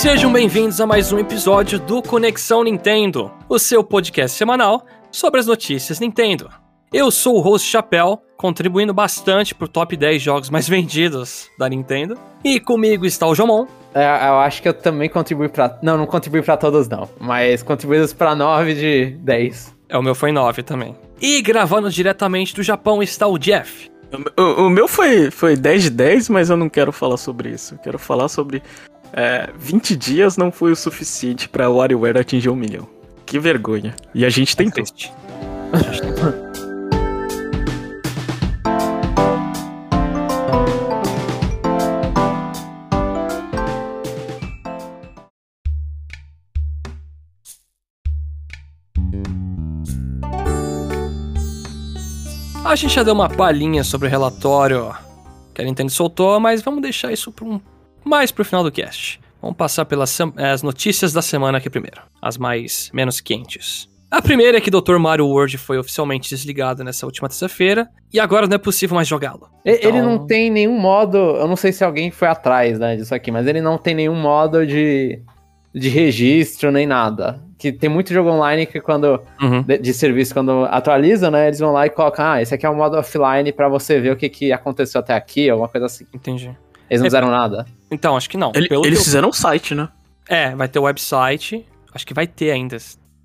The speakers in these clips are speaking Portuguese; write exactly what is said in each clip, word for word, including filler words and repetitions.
Sejam bem-vindos a mais um episódio do Conexão Nintendo, o seu podcast semanal sobre as notícias Nintendo. Eu sou o Rose Chapéu, contribuindo bastante pro top dez jogos mais vendidos da Nintendo. E comigo está o Jomon. Eu, eu acho que eu também contribuí pra... Não, não contribuí pra todos não, mas contribuídos pra nove de dez. É, o meu foi nove também. E gravando diretamente do Japão está o Jeff. O, o meu foi, foi dez de dez, mas eu não quero falar sobre isso. Eu quero falar sobre... É, vinte dias não foi o suficiente pra WarioWare atingir um milhão. Que vergonha. E a gente tentou. A gente tentou. A gente já deu uma palhinha sobre o relatório que a Nintendo soltou, mas vamos deixar isso para um mais pro final do cast. Vamos passar pelas as notícias da semana aqui primeiro, as mais menos quentes. A primeira é que doutor Mario World foi oficialmente desligado nessa última terça-feira e agora não é possível mais jogá-lo. Então... Ele não tem nenhum modo, eu não sei se alguém foi atrás, né, disso aqui, mas ele não tem nenhum modo de, de registro nem nada. Que tem muito jogo online que quando, uhum. de, de serviço, quando atualizam, né, eles vão lá e colocam, ah, esse aqui é o modo offline pra você ver o que, que aconteceu até aqui, alguma coisa assim. Entendi. Eles não fizeram é, nada? Então, acho que não. Ele, eles teu... fizeram um site, né? É, vai ter o website, acho que vai ter ainda,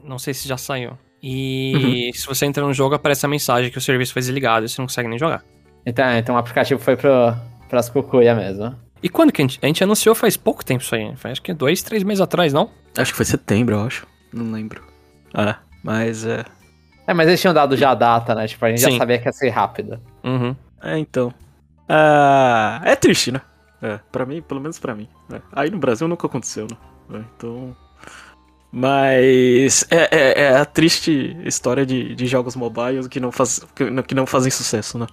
não sei se já saiu. E uhum. se você entra no jogo, aparece a mensagem que o serviço foi desligado e você não consegue nem jogar. Então, então o aplicativo foi pro, pras cucuia mesmo. E quando que a gente, a gente anunciou faz pouco tempo isso aí? Foi, acho que dois, três meses atrás, não? Acho que foi setembro, eu acho. Não lembro. Ah, mas é... É, mas eles tinham dado já a data, né? Tipo, a gente Sim. já sabia que ia ser rápido. Uhum. É, então. Ah, é triste, né? É, pra mim, pelo menos pra mim. É. Aí no Brasil nunca aconteceu, né? É, então... Mas... É, é, é a triste história de, de jogos mobiles que não, faz, que, que não fazem sucesso, né?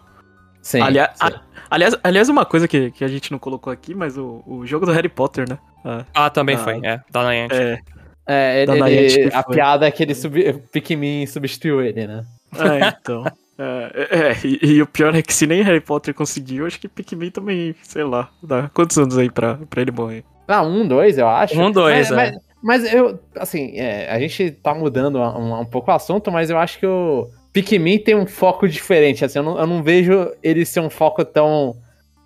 Sim. Aliás, sim. A, aliás, aliás uma coisa que, que a gente não colocou aqui, mas o, o jogo do Harry Potter, né? Ah, ah também ah, foi. É, da Niantic. É. É, ele, ele, a piada é que ele subi, o Pikmin substituiu ele, né? É, então. é, é, e, e o pior é que se nem Harry Potter conseguiu, acho que Pikmin também, sei lá, dá quantos anos aí pra, pra ele morrer? Ah, um, dois, eu acho. Um, dois, mas, é. Mas, mas eu, assim, é, a gente tá mudando um, um pouco o assunto, mas eu acho que o Pikmin tem um foco diferente, assim, eu não, eu não vejo ele ser um foco tão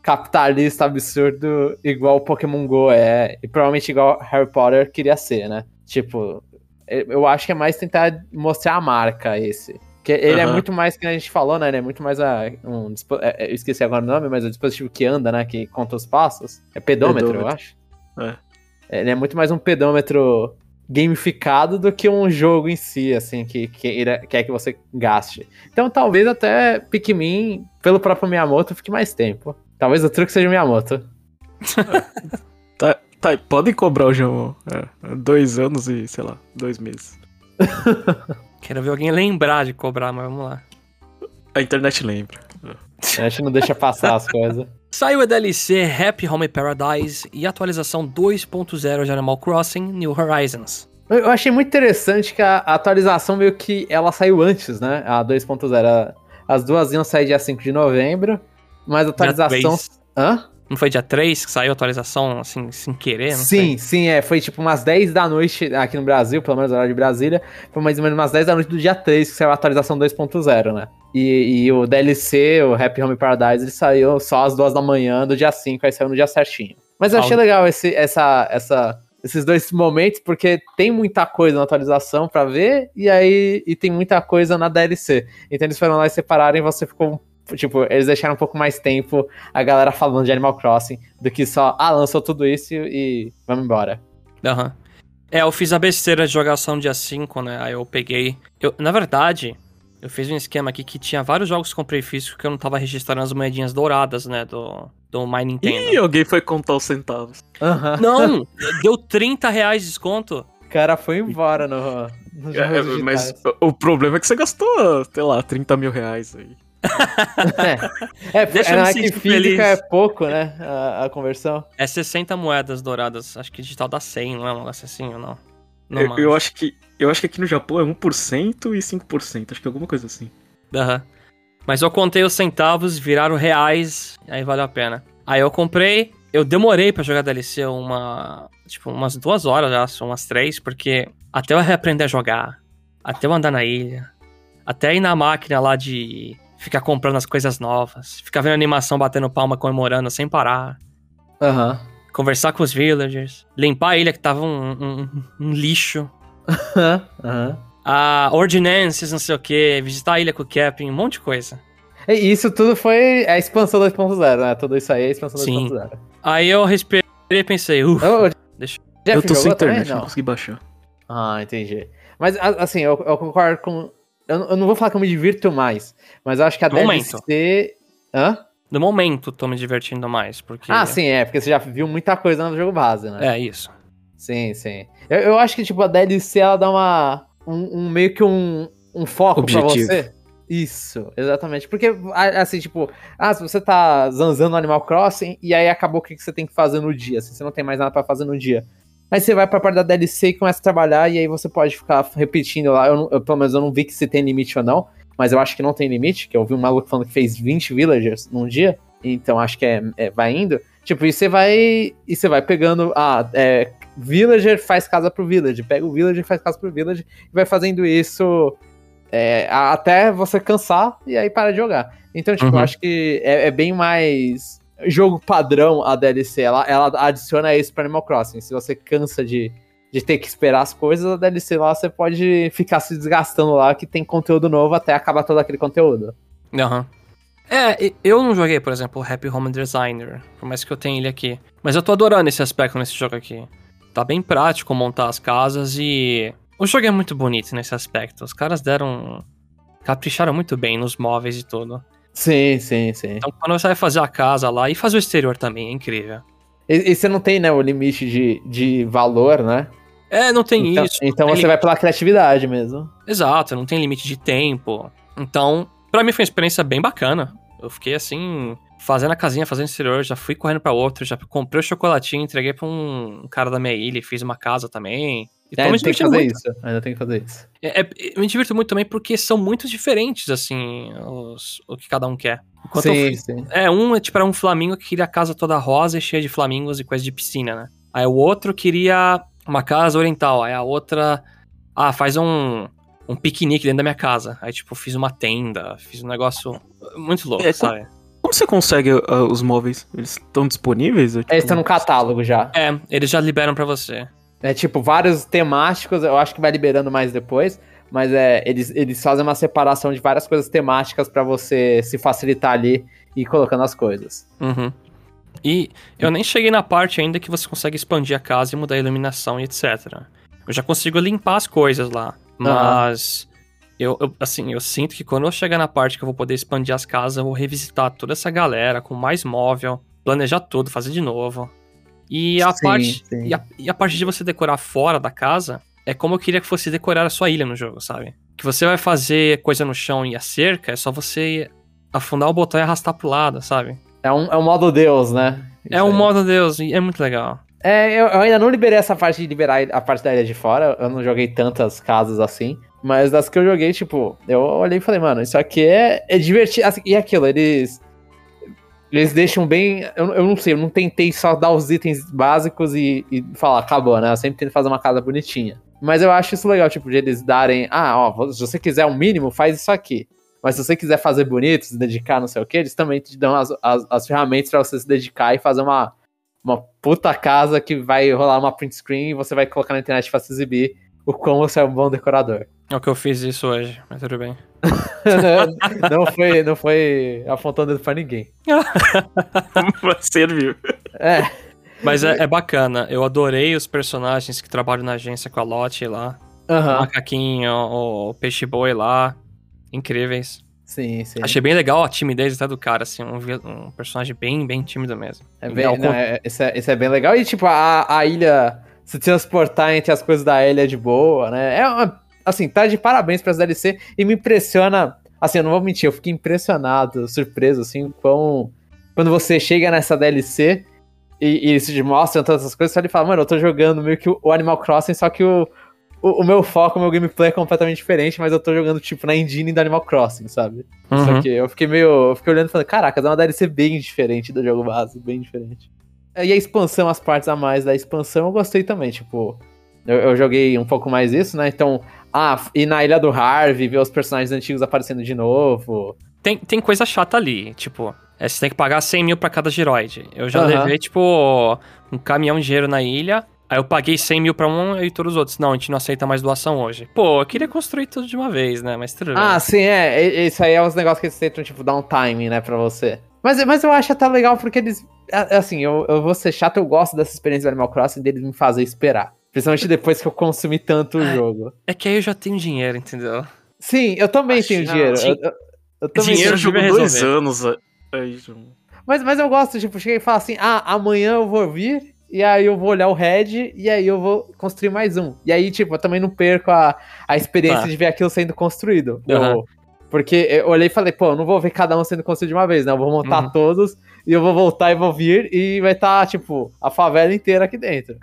capitalista absurdo igual o Pokémon Go é, e provavelmente igual Harry Potter queria ser, né? Tipo, eu acho que é mais tentar mostrar a marca esse. Porque ele uhum. é muito mais, que a gente falou, né? Ele é muito mais a, um... Eu esqueci agora o nome, mas é o dispositivo que anda, né? Que conta os passos. É pedômetro, pedômetro. eu acho. É. Ele é muito mais um pedômetro gamificado do que um jogo em si, assim, que quer que, é que você gaste. Então, talvez até Pikmin, pelo próprio Miyamoto, fique mais tempo. Talvez o truque seja o Miyamoto. Tá... Tá, podem cobrar o Jomon. É, dois anos e, sei lá, dois meses. Quero ver alguém lembrar de cobrar, mas vamos lá. A internet lembra. A internet não deixa passar as coisas. Saiu a D L C Happy Home Paradise e a atualização dois ponto zero de Animal Crossing New Horizons. Eu achei muito interessante que a atualização meio que ela saiu antes, né? A dois ponto zero. As duas iam sair dia cinco de novembro, mas a atualização... Hã? Não foi dia três que saiu a atualização, assim, sem querer, não Sim, sei. sim, é. Foi tipo umas dez da noite aqui no Brasil, pelo menos a hora de Brasília. Foi mais ou menos umas dez da noite do dia três que saiu a atualização dois ponto zero, né? E, e o D L C, o Happy Home Paradise, ele saiu só às duas da manhã do dia cinco, aí saiu no dia certinho. Mas eu achei legal esse, essa, essa, esses dois momentos, porque tem muita coisa na atualização pra ver, e aí e tem muita coisa na D L C. Então eles foram lá e separaram e você ficou... Tipo, eles deixaram um pouco mais tempo a galera falando de Animal Crossing do que só, ah, lançou tudo isso e vamos embora. Aham. Uhum. É, eu fiz a besteira de jogar só no dia cinco, né? Aí eu peguei... Eu, na verdade, eu fiz um esquema aqui que tinha vários jogos que eu comprei físico que eu não tava registrando as moedinhas douradas, né? Do, do My Nintendo. Ih, alguém foi contar os centavos. Uhum. Não! Deu trinta reais de desconto. O cara foi embora no... no é, mas o problema é que você gastou, sei lá, trinta mil reais aí. é, é, deixa é, eu me sentir feliz. É pouco, né? A, a conversão é sessenta moedas douradas. Acho que digital dá cem, não é um negócio assim ou não? não eu, eu, acho que, eu acho que aqui no Japão é um por cento e cinco por cento. Acho que é alguma coisa assim. Aham. Uhum. Mas eu contei os centavos, viraram reais, aí valeu a pena. Aí eu comprei, eu demorei pra jogar D L C uma... Tipo, umas duas horas, já, umas três, porque até eu reaprender a jogar, até eu andar na ilha, até ir na máquina lá de ficar comprando as coisas novas, ficar vendo animação batendo palma, comemorando sem parar. Aham. Uhum. Conversar com os villagers, limpar a ilha que tava um, um, um lixo. Aham. Ah, ordinances, não sei o que, visitar a ilha com o Captain, um monte de coisa. E isso tudo foi a expansão dois ponto zero, né? Tudo isso aí é a expansão dois ponto zero. Aí eu respirei e pensei, ufa, eu, eu, deixa eu... Eu tô sem internet, também? Não consegui baixar. Ah, entendi. Mas, assim, eu, eu concordo com... Eu, eu não vou falar que eu me divirto mais, mas eu acho que a D L C... Ser... Hã? No momento, tô me divertindo mais, porque... Ah, sim, é, porque você já viu muita coisa no jogo base, né? É, isso. Sim, sim. Eu, eu acho que, tipo, a D L C, ela dá uma... Um, um meio que um, um foco objetivo pra você. Isso, exatamente. Porque, assim, tipo... Ah, se você tá zanzando no Animal Crossing, e aí acabou o que você tem que fazer no dia, assim, você não tem mais nada pra fazer no dia. Aí você vai pra parte da D L C e começa a trabalhar, e aí você pode ficar repetindo lá. Eu, eu, pelo menos eu não vi que se tem limite ou não. Mas eu acho que não tem limite, que eu vi um maluco falando que fez vinte villagers num dia, então acho que é, é, vai indo. Tipo, e você vai e você vai pegando, ah, é, villager faz casa pro villager, pega o villager faz casa pro villager, e vai fazendo isso é, até você cansar e aí para de jogar. Então, tipo, uhum. eu acho que é, é bem mais jogo padrão a D L C, ela, ela adiciona isso pra Animal Crossing. Se você cansa de... de ter que esperar as coisas, a D L C lá você pode ficar se desgastando lá, que tem conteúdo novo até acabar todo aquele conteúdo. Aham. Uhum. É, eu não joguei, por exemplo, o Happy Home Designer, por mais que eu tenha ele aqui. Mas eu tô adorando esse aspecto nesse jogo aqui. Tá bem prático montar as casas e... O jogo é muito bonito nesse aspecto. Os caras deram... Capricharam muito bem nos móveis e tudo. Sim, sim, sim. Então quando você vai fazer a casa lá, e fazer o exterior também, é incrível. E, e você não tem, né, o limite de, de valor, né? É, não tem então, isso. Então tem você limite. Vai pela criatividade mesmo. Exato, não tem limite de tempo. Então, pra mim foi uma experiência bem bacana. Eu fiquei assim, fazendo a casinha, fazendo o exterior, já fui correndo pra outro, já comprei o chocolatinho, entreguei pra um cara da minha ilha, fiz uma casa também. E é, ainda tem que fazer muito. isso, ainda tem que fazer isso. É, é, eu me divirto muito também porque são muito diferentes, assim, os, o que cada um quer. Enquanto sim, eu, sim. É, um é tipo, era um flamingo que queria a casa toda rosa e cheia de flamingos e coisa de piscina, né? Aí o outro queria uma casa oriental, aí a outra, ah, faz um, um piquenique dentro da minha casa. Aí, tipo, fiz uma tenda, fiz um negócio muito louco, é, sabe? Como, como você consegue uh, os móveis? Eles estão disponíveis? Ou, tipo, eles estão no catálogo já. É, eles já liberam pra você. É tipo, vários temáticos, eu acho que vai liberando mais depois, mas é, eles, eles fazem uma separação de várias coisas temáticas pra você se facilitar ali e ir colocando as coisas. Uhum. E eu nem cheguei na parte ainda que você consegue expandir a casa e mudar a iluminação e etcétera. Eu já consigo limpar as coisas lá, mas uhum. eu, eu, assim, eu sinto que quando eu chegar na parte que eu vou poder expandir as casas, eu vou revisitar toda essa galera com mais móvel, planejar tudo, fazer de novo. E a, sim, parte, sim. E, a, e a parte de você decorar fora da casa é como eu queria que fosse decorar a sua ilha no jogo, sabe? Que você vai fazer coisa no chão e a cerca, é só você afundar o botão e arrastar pro lado, sabe? É um, é um modo Deus, né? Isso é um aí. modo Deus, e é muito legal. É, eu, eu ainda não liberei essa parte de liberar a parte da ilha de fora, eu não joguei tantas casas assim, mas das que eu joguei, tipo, eu olhei e falei, mano, isso aqui é, é divertido, e aquilo, eles... Eles deixam bem... Eu, eu não sei, eu não tentei só dar os itens básicos e, e falar, acabou, né? Eu sempre tento fazer uma casa bonitinha. Mas eu acho isso legal, tipo, de eles darem... Ah, ó, se você quiser o um mínimo, faz isso aqui. Mas se você quiser fazer bonito, se dedicar, não sei o quê, eles também te dão as, as, as ferramentas pra você se dedicar e fazer uma, uma puta casa que vai rolar uma print screen e você vai colocar na internet pra se exibir o quão você é um bom decorador. É o que eu fiz isso hoje, mas tudo bem. não, foi, não foi apontando dedo pra ninguém. Serviu. É. Mas é, é bacana. Eu adorei os personagens que trabalham na agência com a Lottie lá. Uhum. O macaquinho, o, o peixe boi lá. Incríveis. Sim, sim. Achei bem legal a timidez até do cara, assim. Um, um personagem bem, bem tímido mesmo. É bem, não, é, esse, é, esse é bem legal. E tipo, a, a ilha... Se transportar entre as coisas da ilha é de boa, né? É uma... Assim, tá de parabéns pra essa D L C e me impressiona... Assim, eu não vou mentir, eu fiquei impressionado, surpreso, assim, com... Quando você chega nessa D L C e, e se mostra todas essas coisas, você olha e fala, mano, eu tô jogando meio que o Animal Crossing, só que o, o, o meu foco, o meu gameplay é completamente diferente, mas eu tô jogando, tipo, na engine do Animal Crossing, sabe? Uhum. Só que eu fiquei meio... Eu fiquei olhando e falando, caraca, é uma D L C bem diferente do jogo base, bem diferente. E a expansão, as partes a mais da expansão, eu gostei também, tipo... Eu, eu joguei um pouco mais isso, né? Então, ah, ir na Ilha do Harvey, ver os personagens antigos aparecendo de novo... Tem, tem coisa chata ali, tipo... É, você tem que pagar cem mil pra cada giroide. Eu já uhum. levei, tipo, um caminhão de dinheiro na ilha... Aí eu paguei cem mil pra um e todos os outros. Não, a gente não aceita mais doação hoje. Pô, eu queria construir tudo de uma vez, né? Mas tudo bem. Ah, sim, é. Isso aí é uns negócios que eles tentam, tipo, dar um timing, né, pra você. Mas, mas eu acho até legal porque eles... Assim, eu, eu vou ser chato, eu gosto dessa experiência do Animal Crossing deles me fazer esperar. Principalmente depois que eu consumi tanto o jogo. É que aí eu já tenho dinheiro, entendeu? Sim, eu também acho, tenho não, dinheiro. Din... Eu, eu, eu também dinheiro jogou dois anos aí. Mas, mas eu gosto, tipo, cheguei e falo assim, ah, amanhã eu vou vir... E aí eu vou olhar o Red, e aí eu vou construir mais um. E aí, tipo, eu também não perco a, a experiência ah. de ver aquilo sendo construído. Uhum. Eu, porque eu olhei e falei, pô, eu não vou ver cada um sendo construído de uma vez, né? Eu vou montar uhum. todos, e eu vou voltar e vou vir, e vai estar, tá, tipo, a favela inteira aqui dentro.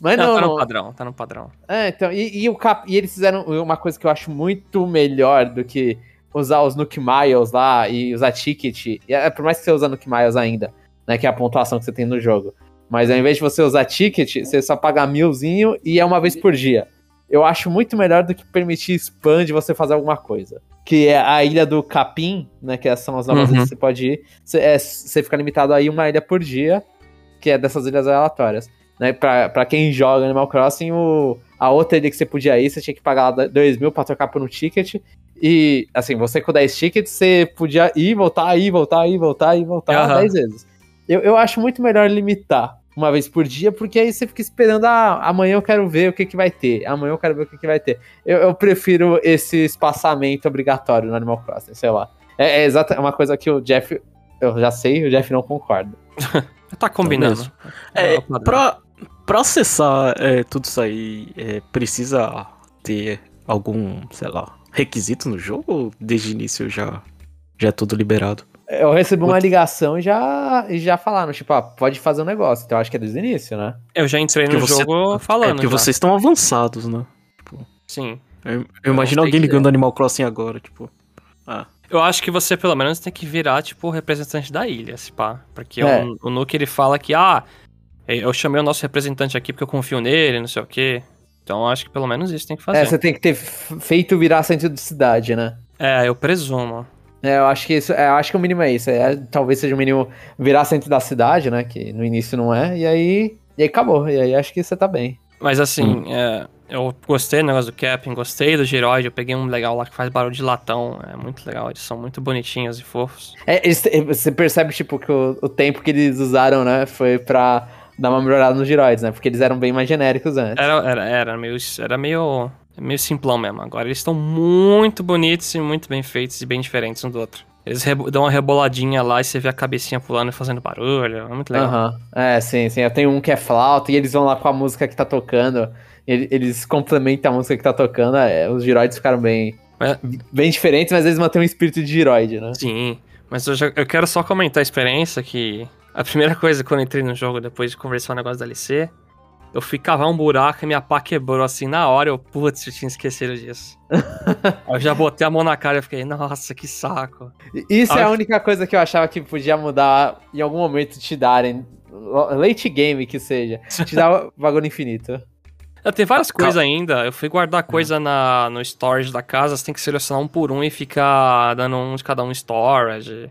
Mas não, não, tá no não. padrão, tá no padrão. É, então, e, e, o cap, e eles fizeram uma coisa que eu acho muito melhor do que usar os Nook Miles lá, e usar ticket. É, por mais que você use Nook Miles ainda, né? Que é a pontuação que você tem no jogo. Mas ao invés de você usar ticket, você só paga milzinho e é uma vez por dia. Eu acho muito melhor do que permitir spam de você fazer alguma coisa. Que é a ilha do Capim, né? Que são as novas uhum. ilhas que você pode ir. Você, é, você fica limitado a ir uma ilha por dia, que é dessas ilhas aleatórias. Né? Pra, pra quem joga Animal Crossing, o, a outra ilha que você podia ir, você tinha que pagar lá dois mil pra trocar por um ticket. E, assim, você com dez tickets, você podia ir, voltar, ir, voltar, ir, voltar, ir, voltar uhum. dez vezes. Eu, eu acho muito melhor limitar uma vez por dia, porque aí você fica esperando, ah, amanhã eu quero ver o que, que vai ter, amanhã eu quero ver o que, que vai ter. Eu, eu prefiro esse espaçamento obrigatório no Animal Crossing, sei lá. É, é exatamente uma coisa que o Jeff, eu já sei, o Jeff não concorda. Tá combinando. É, é, pra, pra acessar é, tudo isso aí, é, precisa ter algum, sei lá, requisito no jogo? Ou desde o início já, já é tudo liberado? Eu recebi uma ligação e já, e já falaram, tipo, ah, pode fazer um negócio. Então, acho que é desde o início, né? Eu já entrei porque no você... jogo falando. É porque já. Vocês estão avançados, né? Tipo, sim. Eu, eu, eu imagino alguém ligando ideia. Animal Crossing agora, tipo... Ah. Eu acho que você, pelo menos, tem que virar, tipo, o representante da ilha, se pá. Porque é. o, o Nuke, ele fala que, ah, eu chamei o nosso representante aqui porque eu confio nele, não sei o quê. Então, acho que pelo menos isso tem que fazer. É, você tem que ter feito virar centro de cidade, né? É, eu presumo. É, eu acho que isso, é, eu acho que o mínimo é isso. É, talvez seja o mínimo virar centro da cidade, né? Que no início não é, e aí. E aí acabou. E aí acho que você tá bem. Mas assim, hum. é, eu gostei do negócio do Captain, gostei do Giroid, eu peguei um legal lá que faz barulho de latão. É muito legal, eles são muito bonitinhos e fofos. É, eles, você percebe, tipo, que o, o tempo que eles usaram, né, foi pra dar uma melhorada nos Giroids, né? Porque eles eram bem mais genéricos antes. Era, era, era meio. Era meio... É meio simplão mesmo. Agora eles estão muito bonitos e muito bem feitos e bem diferentes um do outro. Eles rebo- dão uma reboladinha lá e você vê a cabecinha pulando e fazendo barulho. É muito legal. Aham. Uhum. É, sim, sim. Eu tenho um que é flauta e eles vão lá com a música que tá tocando. Eles complementam a música que tá tocando. É, os giroides ficaram bem, é. bem diferentes, mas eles mantêm um espírito de giroide, né? Sim. Mas eu, já, eu quero só comentar a experiência que... A primeira coisa quando eu entrei no jogo, depois de conversar um negócio da L C... Eu fui cavar um buraco e minha pá quebrou assim na hora. Eu, putz, eu tinha esquecido disso. Eu já botei a mão na cara e fiquei, nossa, que saco. Isso aí é a eu... única coisa que eu achava que podia mudar em algum momento te darem. Late game que seja. Te dar bagulho infinito. Tem várias coisas ainda. Eu fui guardar coisa na, no storage da casa. Você tem que selecionar um por um e ficar dando um de cada um storage.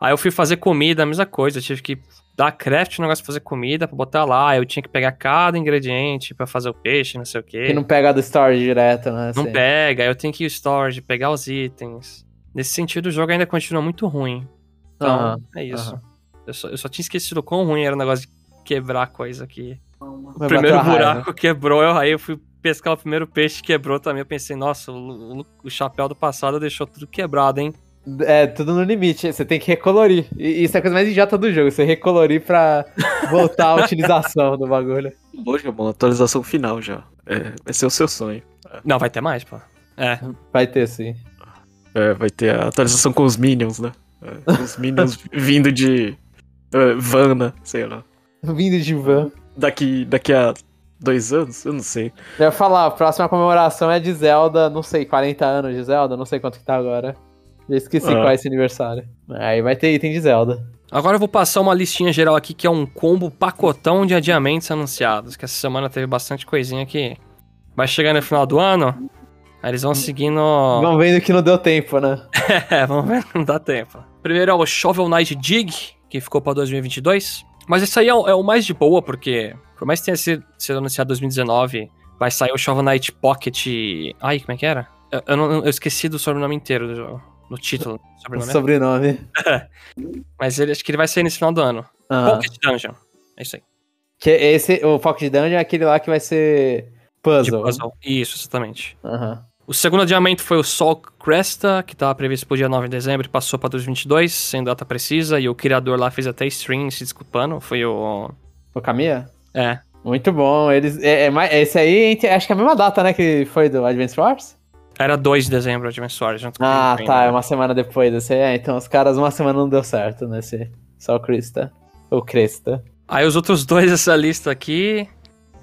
Aí eu fui fazer comida, a mesma coisa. Eu tive que dar craft no negócio pra fazer comida, pra botar lá. Eu tinha que pegar cada ingrediente pra fazer o peixe, não sei o quê. Que não pega do storage direto, né? Não assim. pega. Eu tenho que ir ao storage, pegar os itens. Nesse sentido, o jogo ainda continua muito ruim. Então, uhum, é isso. Uhum. Eu, só, eu só tinha esquecido quão ruim era o negócio de quebrar coisa aqui. O Vai primeiro buraco quebrou, eu, aí eu fui pescar o primeiro peixe, quebrou também. Eu pensei, nossa, o, o, o chapéu do passado deixou tudo quebrado, hein? É, tudo no limite, você tem que recolorir. E isso é a coisa mais idiota do jogo, você recolorir pra voltar à utilização do bagulho. Bom, Jomon, atualização final já. É, vai ser o seu sonho. Não, vai ter mais, pô. É. Vai ter, sim. É, vai ter a atualização com os Minions, né? É, os Minions vindo de uh, Vanna, sei lá. Vindo de Van. Daqui, daqui a dois anos? Eu não sei. Eu ia falar, a próxima comemoração é de Zelda, não sei, quarenta anos de Zelda, não sei quanto que tá agora. Eu esqueci ah. qual é esse aniversário. Aí vai ter item de Zelda. Agora eu vou passar uma listinha geral aqui, que é um combo pacotão de adiamentos anunciados, que essa semana teve bastante coisinha que vai chegar no final do ano, aí eles vão seguindo... Vão vendo que não deu tempo, né? É, vão vendo que não dá tempo. Primeiro é o Shovel Knight Dig, que ficou pra dois mil e vinte e dois, mas isso aí é o, é o mais de boa, porque por mais que tenha sido, sido anunciado em dois mil e dezenove, vai sair o Shovel Knight Pocket... Ai, como é que era? Eu, eu, não, eu esqueci do sobrenome inteiro do jogo. No título, sobrenome. Sobrenome. Mas ele, acho que ele vai sair nesse final do ano. Ah. Pocket Dungeon. É isso aí. Que esse, o Pocket Dungeon é aquele lá que vai ser puzzle. De puzzle. Isso, exatamente. Uhum. O segundo adiamento foi o Sol Cresta, que estava previsto para o dia nove de dezembro e passou para dois mil e vinte e dois, sem data precisa. E o criador lá fez até stream se desculpando. Foi o... O Kamiya? É. Muito bom. Eles, é, é, esse aí, acho que é a mesma data, né, que foi do Advance Wars? Era dois de dezembro o Advance Wars. Junto com ah, o tá, é uma semana depois desse. É, então os caras uma semana não deu certo nesse Sol Cresta. Ou Cresta. Aí os outros dois dessa lista aqui...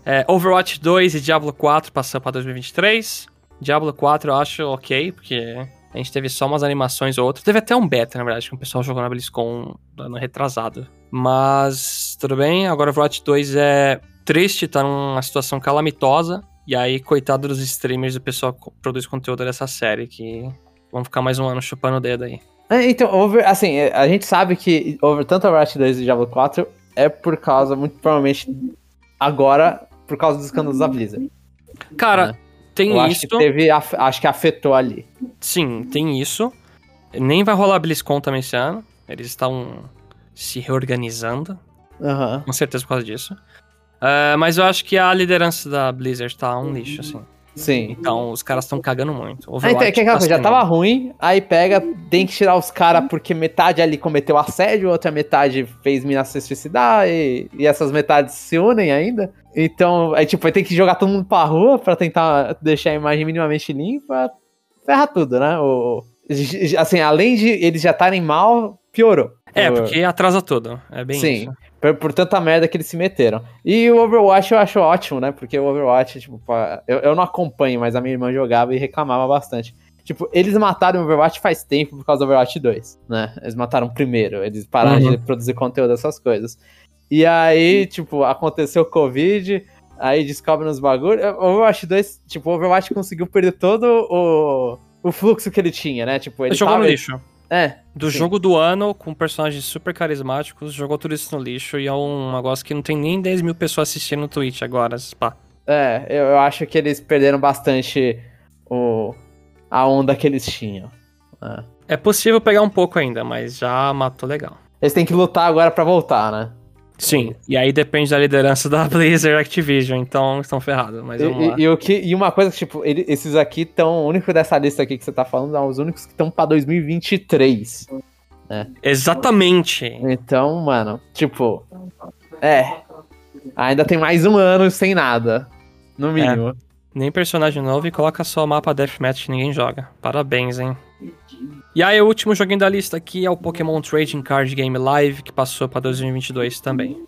É, Overwatch dois e Diablo quatro passou pra dois mil e vinte e três. Diablo quatro eu acho ok, porque a gente teve só umas animações ou outras. Teve até um beta, na verdade, que o pessoal jogou na BlizzCon ano retrasado. Mas, tudo bem. Agora Overwatch dois é triste, tá numa situação calamitosa. E aí, coitado dos streamers, do pessoal que produz conteúdo dessa série, que vão ficar mais um ano chupando o dedo aí. É, então, over, assim, a gente sabe que over, tanto Overwatch dois e Diablo quatro é por causa, muito provavelmente, agora, por causa dos escândalos da Blizzard. Cara, né? Tem Eu isso... Acho que, teve, acho que afetou ali. Sim, tem isso. Nem vai rolar a BlizzCon também esse ano. Eles estão se reorganizando. Uhum. Com certeza por causa disso. Uh, mas eu acho que a liderança da Blizzard tá um lixo, assim. Sim. Então os caras estão cagando muito. Ah, então, é que tá já tava ruim, aí pega, tem que tirar os caras porque metade ali cometeu assédio, outra metade fez minas se suicidar, e, e essas metades se unem ainda. Então, aí tipo, vai ter que jogar todo mundo pra rua pra tentar deixar a imagem minimamente limpa. Ferra tudo, né? O, assim, além de eles já estarem mal, piorou. É, porque atrasa tudo. É bem Sim. isso. Por, por tanta merda que eles se meteram. E o Overwatch eu acho ótimo, né? Porque o Overwatch, tipo, eu, eu não acompanho, mas a minha irmã jogava e reclamava bastante. Tipo, eles mataram o Overwatch faz tempo por causa do Overwatch dois, né? Eles mataram primeiro, eles pararam uhum. de produzir conteúdo, essas coisas. E aí, tipo, aconteceu o Covid, aí descobrem os bagulhos. O Overwatch dois, tipo, o Overwatch conseguiu perder todo o, o fluxo que ele tinha, né? Tipo, ele jogou tava, no lixo. É, do sim. jogo do ano, com personagens super carismáticos, jogou tudo isso no lixo e é um negócio que não tem nem dez mil pessoas assistindo no Twitch agora, pá. É, eu, eu acho que eles perderam bastante o, a onda que eles tinham. É. é possível pegar um pouco ainda, mas já matou legal. Eles têm que lutar agora pra voltar, né? Sim, e aí depende da liderança da Blizzard Activision, então estão ferrados, mas vamos e, lá. E, o que, e uma coisa que, tipo, ele, esses aqui estão, o único dessa lista aqui que você tá falando, são os únicos que estão pra dois mil e vinte e três, né? Exatamente. Então, mano, tipo, é, ainda tem mais um ano sem nada, no mínimo. É, nem personagem novo e coloca só o mapa Deathmatch que ninguém joga. Parabéns, hein? E aí, o último joguinho da lista aqui é o Pokémon Trading Card Game Live, que passou pra dois mil e vinte e dois também.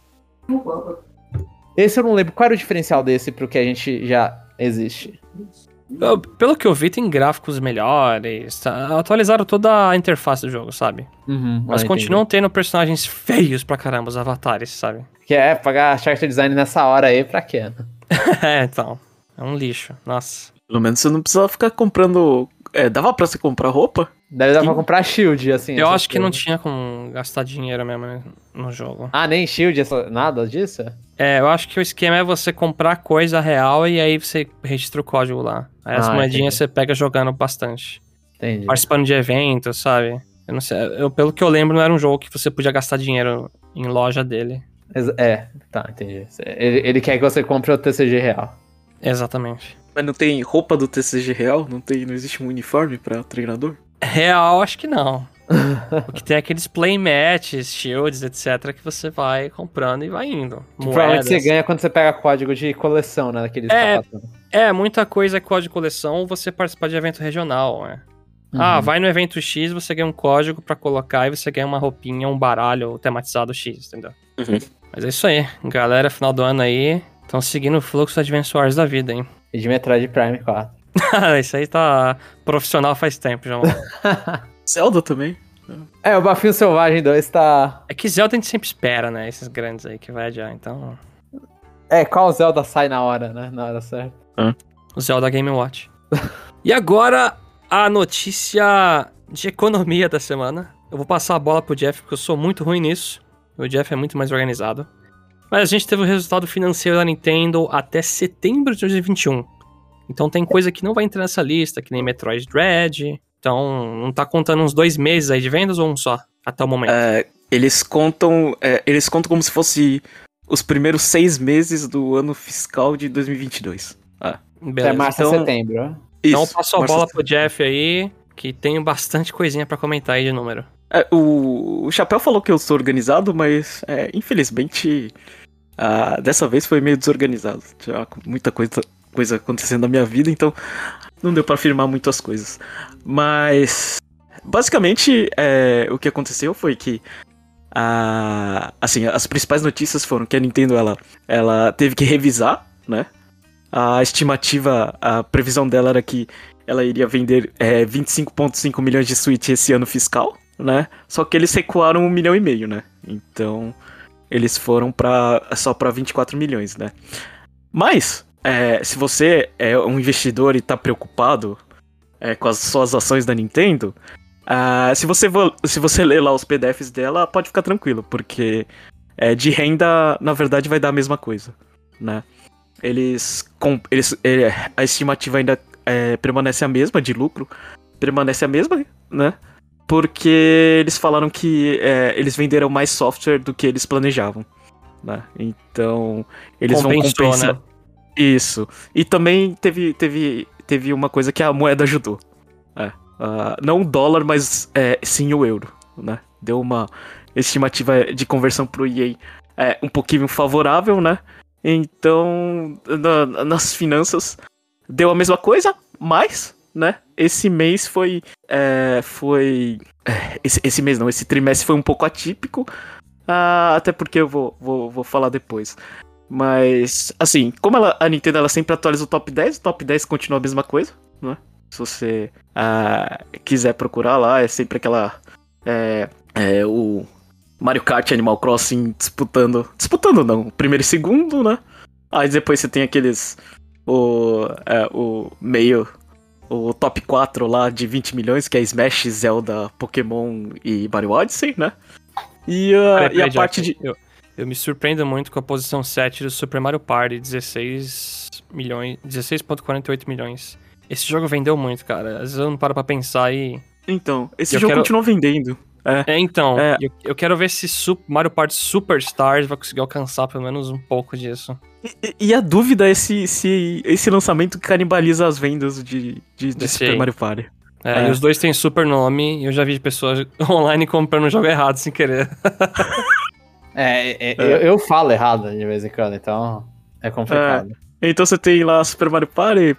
Esse eu não lembro. Qual era o diferencial desse pro que a gente já existe? Eu, pelo que eu vi, tem gráficos melhores. Tá? Atualizaram toda a interface do jogo, sabe? Uhum, Mas continuam entendi. tendo personagens feios pra caramba, os avatares, sabe? Que é, pagar character design nessa hora aí pra quê? Né? É, então. É um lixo. Nossa. Pelo menos você não precisava ficar comprando... É, dava pra você comprar roupa? Deve dar pra comprar shield, assim. Eu acho coisas. que não tinha como gastar dinheiro mesmo no jogo. Ah, nem shield, essa... nada disso? É, eu acho que o esquema é você comprar coisa real e aí você registra o código lá. Aí ah, as moedinhas entendi. você pega jogando bastante. Entendi. Participando de eventos, sabe? Eu não sei, eu, pelo que eu lembro, não era um jogo que você podia gastar dinheiro em loja dele. É, tá, entendi. Ele, ele quer que você compre o T C G real. Exatamente. Mas não tem roupa do T C G real? Não tem, não existe um uniforme pra treinador? Real, acho que não. Porque tem aqueles playmats, shields, etcétera, que você vai comprando e vai indo. Provavelmente você ganha quando você pega código de coleção, né? Daqueles é, é, muita coisa é código de coleção ou você participar de evento regional, né? Uhum. Ah, vai no evento X, você ganha um código pra colocar e você ganha uma roupinha, um baralho tematizado X, entendeu? Uhum. Mas é isso aí. Galera, final do ano aí, estão seguindo o fluxo do Advance Wars da vida, hein? E de Metroid Prime quatro. Isso aí tá profissional faz tempo, Jomon. Zelda também. É, o Bafinho Selvagem dois tá... É que Zelda a gente sempre espera, né? Esses grandes aí que vai adiar, então... É, qual Zelda sai na hora, né? Na hora certa. Hum. O Zelda Game Watch. E agora, a notícia de economia da semana. Eu vou passar a bola pro Jeff, porque eu sou muito ruim nisso. O Jeff é muito mais organizado. Mas a gente teve o resultado financeiro da Nintendo até setembro de dois mil e vinte e um. Então tem coisa que não vai entrar nessa lista, que nem Metroid Dread. Então não tá contando uns dois meses aí de vendas ou um só, até o momento? É, eles contam, é, eles contam como se fosse os primeiros seis meses do ano fiscal de dois mil e vinte e dois. Ah. Beleza. É março então, a setembro, né? Então isso, passo a bola pro Jeff aí, que tem bastante coisinha pra comentar aí de número. É, o, o Chapéu falou que eu sou organizado, mas é, infelizmente ah, dessa vez foi meio desorganizado. Tinha muita coisa, coisa acontecendo na minha vida, então não deu pra afirmar muitas coisas. Mas basicamente é, o que aconteceu foi que a, assim, as principais notícias foram que a Nintendo ela, ela teve que revisar, né? A estimativa, a previsão dela era que ela iria vender é, vinte e cinco vírgula cinco milhões de Switch esse ano fiscal, né? Só que eles recuaram um milhão e meio, né? Então, eles foram pra, só para vinte e quatro milhões, né? Mas, é, se você é um investidor e tá preocupado é, com as suas ações da Nintendo, uh, se, você vo- se você ler lá os P D Fs dela, pode ficar tranquilo, porque é, de renda, na verdade, vai dar a mesma coisa, né? Eles, com, eles é, a estimativa ainda é, permanece a mesma, de lucro, permanece a mesma, né? Porque eles falaram que é, eles venderam mais software do que eles planejavam, né? Então, eles vão compensar. Né? Isso. E também teve, teve, teve uma coisa que a moeda ajudou. É, uh, não o dólar, mas é, sim o euro, né? Deu uma estimativa de conversão pro iê é, um pouquinho favorável, né? Então, na, nas finanças, deu a mesma coisa, mas, né, esse mês foi, é, foi, é, esse, esse mês não, esse trimestre foi um pouco atípico, uh, até porque eu vou, vou, vou falar depois. Mas, assim, como ela, a Nintendo ela sempre atualiza o top dez, o top dez continua a mesma coisa, né? Se você uh, quiser procurar lá, é sempre aquela, é, é o... Mario Kart e Animal Crossing disputando... Disputando não, primeiro e segundo, né? Aí depois você tem aqueles... O, é, o meio... O top quatro lá de vinte milhões, que é Smash, Zelda, Pokémon e Mario Odyssey, né? E, uh, pera, e pera, a já, parte de... Eu, eu me surpreendo muito com a posição sete do Super Mario Party, dezesseis milhões... dezesseis vírgula quarenta e oito milhões. Esse jogo vendeu muito, cara. Às vezes eu não paro pra pensar e... Então, esse eu jogo quero... continua vendendo. É, é, então, é. Eu, eu quero ver se Super Mario Party Superstars vai conseguir alcançar pelo menos um pouco disso. E, e a dúvida é se, se esse lançamento canibaliza as vendas de, de, de Super Mario Party. É, é. E os dois têm super nome, e eu já vi pessoas online comprando um jogo errado sem querer. é, é, é. Eu, eu falo errado de vez em quando, então é complicado. É. Então você tem lá Super Mario Party,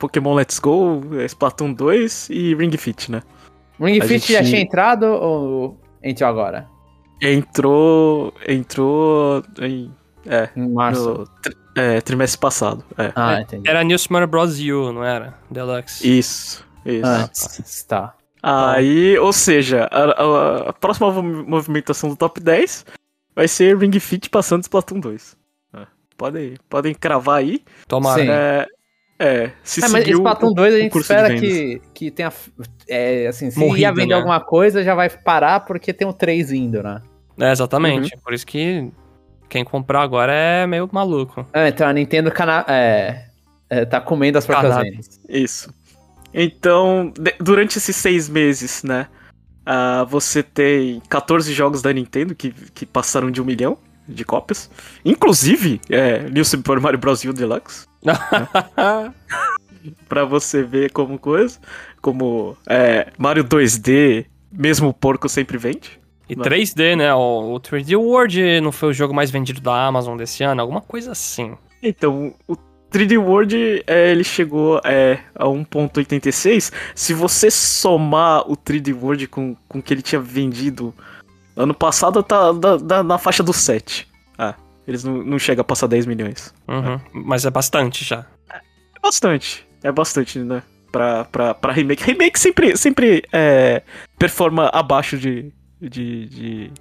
Pokémon Let's Go, Splatoon dois e Ring Fit, né? Ring Fit gente... já tinha entrado ou entrou agora? Entrou... Entrou... Em, é, em março. No, tri, é, trimestre passado. É. Ah, entendi. Era New Super Mario Bros. U, não era? Deluxe. Isso, isso. Ah, tá. Aí, ou seja, a, a, a próxima movimentação do top dez vai ser Ring Fit passando Splatoon dois. É. Podem, podem cravar aí. Tomara. Sim. É, É, se ah, mas esse Splatoon dois a gente espera que, que tenha, é, assim, se Morrida, ia vender né? alguma coisa, já vai parar porque tem o três indo, né? É, exatamente, uhum. Por isso que quem comprar agora é meio maluco. É, então a Nintendo cana- é, é, tá comendo as próprias vendas. Isso. Então, de, durante esses seis meses, né, uh, você tem catorze jogos da Nintendo que, que passaram de um milhão de cópias, inclusive é, New Super Mario Bros. U Deluxe. Pra você ver como coisa como é, Mario dois D mesmo o porco sempre vende e não. três D, né, o, o três D World não foi o jogo mais vendido da Amazon desse ano, alguma coisa assim. Então, o três D World é, ele chegou é, a um vírgula oitenta e seis. Se você somar o três D World com o que ele tinha vendido ano passado, tá da, da, na faixa do sete. Ah, eles não, não chegam a passar dez milhões. Uhum, é. Mas é bastante já. É bastante, é bastante, né? pra, pra, pra remake. Remake sempre, sempre é, performa abaixo de, de, de,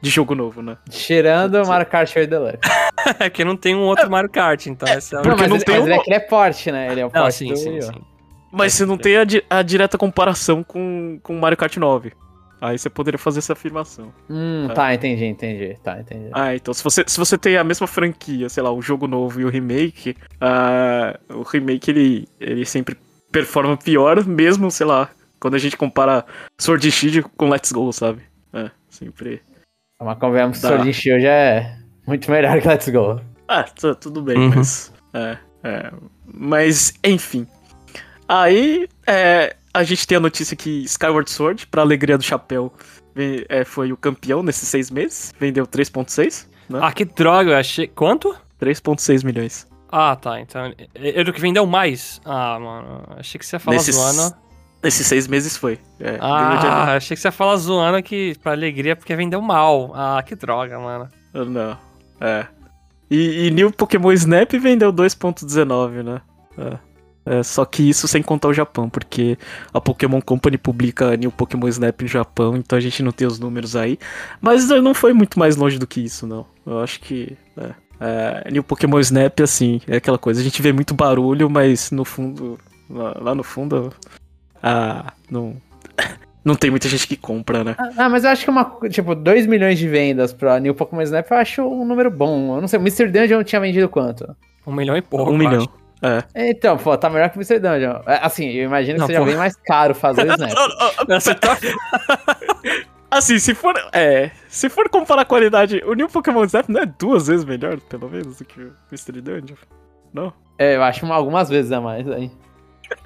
de jogo novo, né? Tirando o Mario Kart oito Deluxe. É que não tem um outro é, Mario Kart, então... É, essa é a... Não, mas, não ele, tem mas um... é que ele é porte, né? Ele é o porte, não, sim, do... sim, sim. Mas você não tem a, di- a direta comparação com o Mario Kart nove. Aí você poderia fazer essa afirmação. Hum, tá, tá entendi, entendi, tá, entendi. Ah, então se você, se você tem a mesma franquia, sei lá, o jogo novo e o remake, uh, o remake ele, ele sempre performa pior, mesmo, sei lá, quando a gente compara Sword and Shield com Let's Go, sabe? É, sempre... Mas convenhamos que Sword and Shield já é muito melhor que Let's Go. Ah, t- tudo bem, uhum. mas... É, é, mas, enfim... Aí, é, a gente tem a notícia que Skyward Sword, pra alegria do Chapéu, vem, é, foi o campeão nesses seis meses. Vendeu três vírgula seis, né? Ah, que droga, eu achei... Quanto? três vírgula seis milhões. Ah, tá, então... Ele que vendeu mais? Ah, mano, achei que você ia falar nesses, zoando... Nesses seis meses foi. É, ah, achei que você ia falar zoando que pra alegria porque vendeu mal. Ah, que droga, mano. Não, é. E, e New Pokémon Snap vendeu dois vírgula dezenove, né? É. É, só que isso sem contar o Japão, porque a Pokémon Company publica New Pokémon Snap no Japão, então a gente não tem os números aí. Mas não foi muito mais longe do que isso, não. Eu acho que... É, é, New Pokémon Snap, assim, é aquela coisa. A gente vê muito barulho, mas no fundo... Lá, lá no fundo... Ah, não... Não tem muita gente que compra, né? Ah, mas eu acho que uma... Tipo, dois milhões de vendas pra New Pokémon Snap, eu acho um número bom. Eu não sei, o mister Dungeon tinha vendido quanto? Um milhão e pouco, Um milhão. Acho. É. Então, pô, tá melhor que o mister Dungeon. Assim, eu imagino que não, seja pô. bem mais caro fazer o Snap. Você tá... Assim, se for... É, se for comparar a qualidade, o New Pokémon Snap não é duas vezes melhor, pelo menos, do que o mister Dungeon? Não? É, eu acho algumas vezes a mais aí.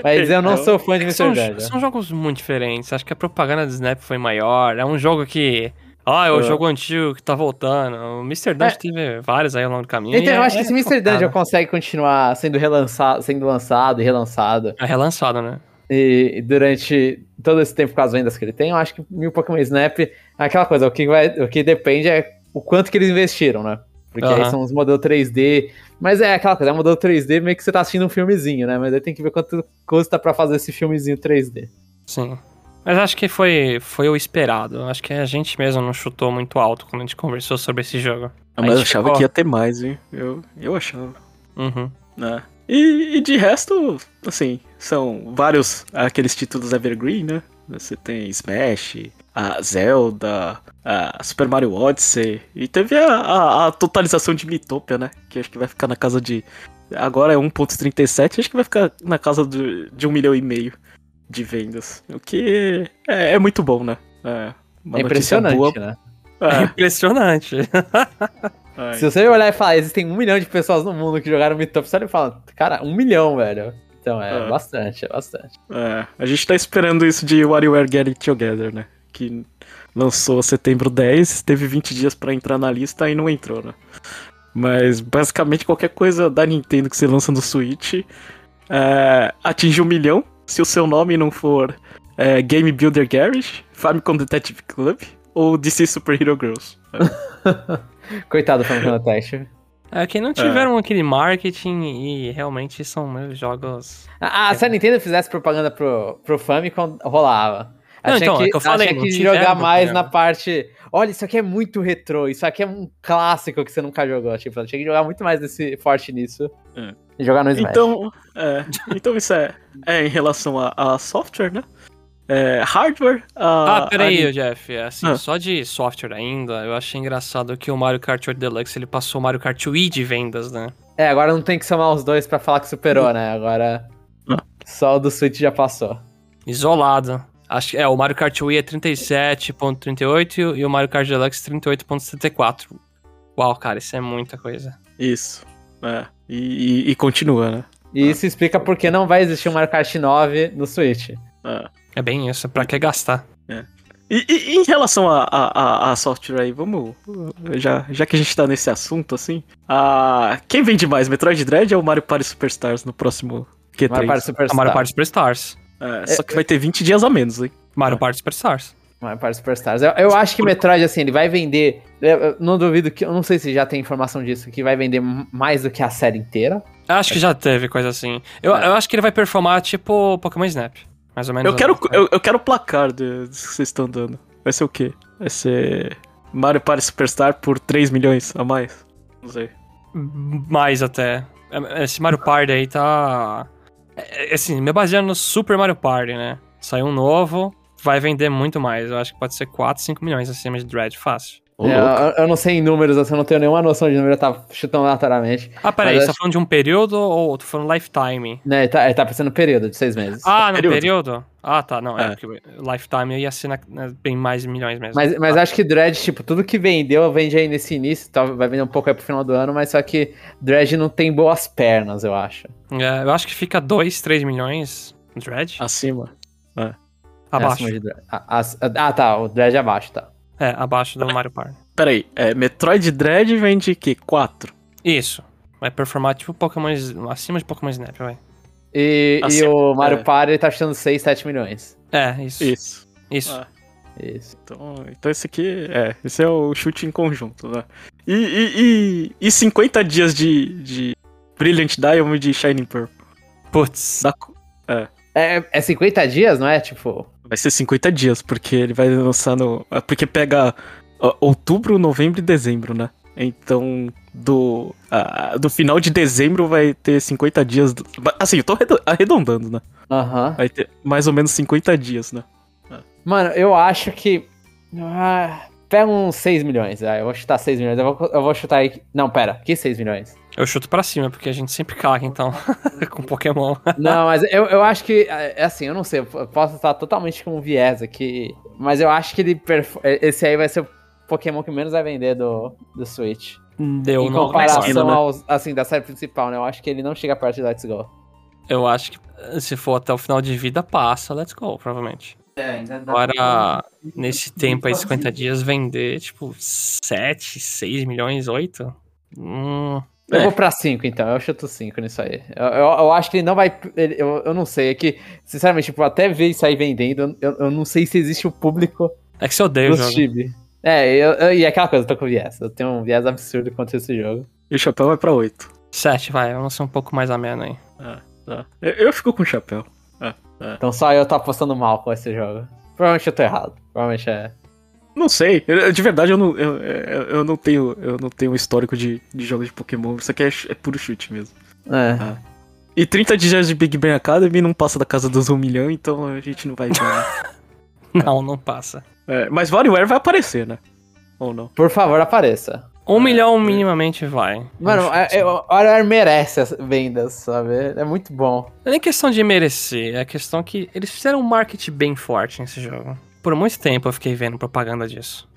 Mas eu não sou fã de mister Dungeon. São jogos muito diferentes. Acho que a propaganda do Snap foi maior. É um jogo que... Ah, é o jogo antigo que tá voltando. O mister Dungeon é. teve vários aí ao longo do caminho. Então, eu acho é, que se o mister Dungeon consegue continuar sendo, relançado, sendo lançado e relançado... É relançado, né? E durante todo esse tempo com as vendas que ele tem, eu acho que o Pokémon Snap é aquela coisa. O que, vai, o que depende é o quanto que eles investiram, né? Porque uhum. aí são os modelos três D... Mas é aquela coisa, é um modelo três D meio que você tá assistindo um filmezinho, né? Mas aí tem que ver quanto custa pra fazer esse filmezinho três D. Sim. Mas acho que foi, foi o esperado. Acho que a gente mesmo não chutou muito alto quando a gente conversou sobre esse jogo. Ah, mas eu achava ficou... que ia ter mais, hein? Eu, eu achava. Uhum. É. E, e de resto, assim, são vários aqueles títulos evergreen, né? Você tem Smash, a Zelda, a Super Mario Odyssey. E teve a, a, a totalização de Miitopia, né? Que acho que vai ficar na casa de... Agora é um vírgula trinta e sete, acho que vai ficar na casa de, de um milhão e meio. De vendas. O que é, é muito bom, né? É, é impressionante, boa. né? É, é impressionante. É. Se você olhar e falar, existem um milhão de pessoas no mundo que jogaram Miitopia, você olha e fala, cara, um milhão, velho. Então é, é. bastante, é bastante. É. A gente tá esperando isso de WarioWare Get It Together, né? Que lançou setembro dez, teve vinte dias pra entrar na lista e não entrou, né? Mas basicamente qualquer coisa da Nintendo que você lança no Switch é, atinge um milhão. Se o seu nome não for é, Game Builder Garage, Famicom Detective Club ou D C Super Hero Girls. É. Coitado do Famicom Detective. É que não tiveram é. aquele marketing e realmente são meus jogos... Ah, é. Se a Nintendo fizesse propaganda pro, pro Famicom, rolava. Não, então, que, é que eu falei, tinha que jogar mais problema. na parte... Olha, isso aqui é muito retrô, isso aqui é um clássico que você nunca jogou. Tipo, tinha que jogar muito mais desse, forte nisso. É. Jogar no Smash. Então, é, então isso é, é em relação a, a software, né? É, hardware... A, ah, peraí, a... Jeff. Assim, ah. Só de software ainda, eu achei engraçado que o Mario Kart oito Deluxe, ele passou o Mario Kart Wii de vendas, né? É, agora não tem que somar os dois pra falar que superou, não. né? Agora não. Só o do Switch já passou. Isolado. Acho que é, o Mario Kart Wii é trinta e sete vírgula trinta e oito e o Mario Kart Deluxe trinta e oito vírgula setenta e quatro. Uau, cara, isso é muita coisa. Isso. É. E, e, e continua, né? E isso ah. explica porque não vai existir um Mario Kart nove no Switch. Ah. É bem isso, pra que gastar. É. E, e em relação a, a, a software aí, vamos... Já, já que a gente tá nesse assunto, assim... A, quem vende mais, Metroid Dread ou Mario Party Superstars no próximo Q três? Mario Party Superstars. Mario Party Superstars. É, só que vai ter vinte dias a menos, hein? Mario Party Superstars. Mario Party Superstars. Eu, eu acho que Metroid, assim, ele vai vender... Eu não duvido que... Eu não sei se já tem informação disso, que vai vender mais do que a série inteira. Eu acho que já teve coisa assim. Eu, é. eu acho que ele vai performar tipo Pokémon Snap, mais ou menos. Eu quero, eu, eu quero o placar de, de que vocês estão dando. Vai ser o quê? Vai ser Mario Party Superstar por três milhões a mais? Não sei. Mais até. Esse Mario Party aí tá... Assim, me baseando no Super Mario Party, né? Saiu um novo... Vai vender muito mais. Eu acho que pode ser quatro, cinco milhões acima de Dread, fácil. É, eu, eu não sei em números, assim, eu não tenho nenhuma noção de número, eu tava chutando aleatoriamente. Ah, peraí, você tá acho... falando de um período ou tu falando lifetime? Não, ele tá, ele tá pensando período, de seis meses. Ah, no período? período? Ah, tá, não, é, é porque lifetime eu ia ser na, na, bem mais milhões mesmo. Mas, mas ah. acho que Dread, tipo, tudo que vendeu, vende aí nesse início, tá, vai vender um pouco aí pro final do ano, mas só que Dread não tem boas pernas, eu acho. É, eu acho que fica dois, três milhões Dread. Acima, é. Abaixo. Ah, tá. O Dread é abaixo, tá. É, abaixo do Mario Party. Peraí, é, Metroid Dread vende que? quatro? Isso. Vai performar tipo Pokémon... Acima de Pokémon Snap, vai. E, e o Mario é. Party tá achando seis, sete milhões. É, isso. Isso. Isso. Ah. Isso. Então, então esse aqui... É, esse é o chute em conjunto, né? E, e, e, e cinquenta dias de, de Brilliant Diamond e Shining Pearl. Putz. Da, é. É, é cinquenta dias, não é? Tipo... Vai ser cinquenta dias, porque ele vai lançar no... Porque pega outubro, novembro e dezembro, né? Então, do, uh, do final de dezembro vai ter cinquenta dias... Assim, eu tô arredondando, né? Aham. Uhum. Vai ter mais ou menos cinquenta dias, né? Mano, eu acho que... Ah, pega uns seis milhões. Ah, eu vou chutar seis milhões. Eu vou, eu vou chutar aí... Não, pera. Que seis milhões? Eu chuto pra cima, porque a gente sempre caga, então, com Pokémon. Não, mas eu, eu acho que, assim, eu não sei, eu posso estar totalmente com um viés aqui, mas eu acho que ele perf... esse aí vai ser o Pokémon que menos vai vender do, do Switch. Deu, em comparação não, aos, assim, da série principal, né? Eu acho que ele não chega perto de Let's Go. Eu acho que se for até o final de vida, passa Let's Go, provavelmente. É, ainda dá. Agora, nesse tempo aí, cinquenta dias, vender, tipo, sete, seis milhões, oito? Hum... Eu é. vou pra cinco, então. Eu chuto cinco nisso aí. Eu, eu, eu acho que ele não vai... Ele, eu, eu não sei. É que, sinceramente, tipo, até ver isso aí vendendo, eu, eu não sei se existe o público... É que você odeia o jogo. É, eu, eu, e aquela coisa, eu tô com viés. Eu tenho um viés absurdo contra esse jogo. E o chapéu vai pra oito. sete, vai. Vamos ser um pouco mais ameno aí. Ah, tá. Eu, eu fico com o chapéu. Ah, ah. Então só eu tô apostando mal com esse jogo. Provavelmente eu tô errado. Provavelmente é... Não sei, eu, de verdade eu não, eu, eu, eu não tenho eu não tenho um histórico de, de jogos de Pokémon, isso aqui é, é puro chute mesmo. É. Ah. E trinta dias de Big Brain Academy não passa da casa dos um milhão, então a gente não vai ver. Não, não passa. É, mas WarioWare vai aparecer, né? Ou não? Por favor, apareça. Um é. milhão minimamente vai. Mano, o WarioWare merece as vendas, sabe? É muito bom. Não é nem questão de merecer, é questão que eles fizeram um marketing bem forte nesse jogo. Por muito tempo eu fiquei vendo propaganda disso.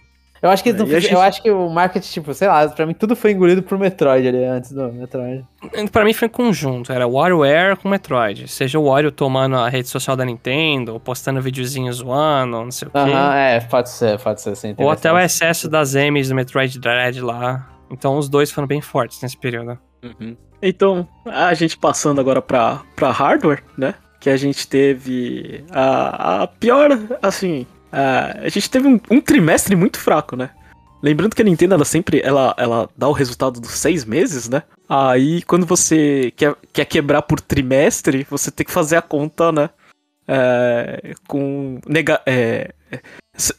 Eu acho que, eles não fiz, gente... eu acho que o marketing, tipo, sei lá, pra mim tudo foi engolido pro Metroid ali, antes do Metroid. Pra mim foi um conjunto, era WarioWare com Metroid. Seja o Wario tomando a rede social da Nintendo, ou postando videozinhos zoando, não sei o quê. Aham, é, pode ser, pode ser. Sim, ou até o excesso das M's do Metroid Dread lá. Então os dois foram bem fortes nesse período. Uhum. Então, a gente passando agora pra, pra hardware, né? Que a gente teve a, a pior, assim... Uh, a gente teve um, um trimestre muito fraco, né? Lembrando que a Nintendo, ela sempre ela, ela dá o resultado dos seis meses, né? Aí, quando você quer, quer quebrar por trimestre, você tem que fazer a conta, né? É, com... Nega, é,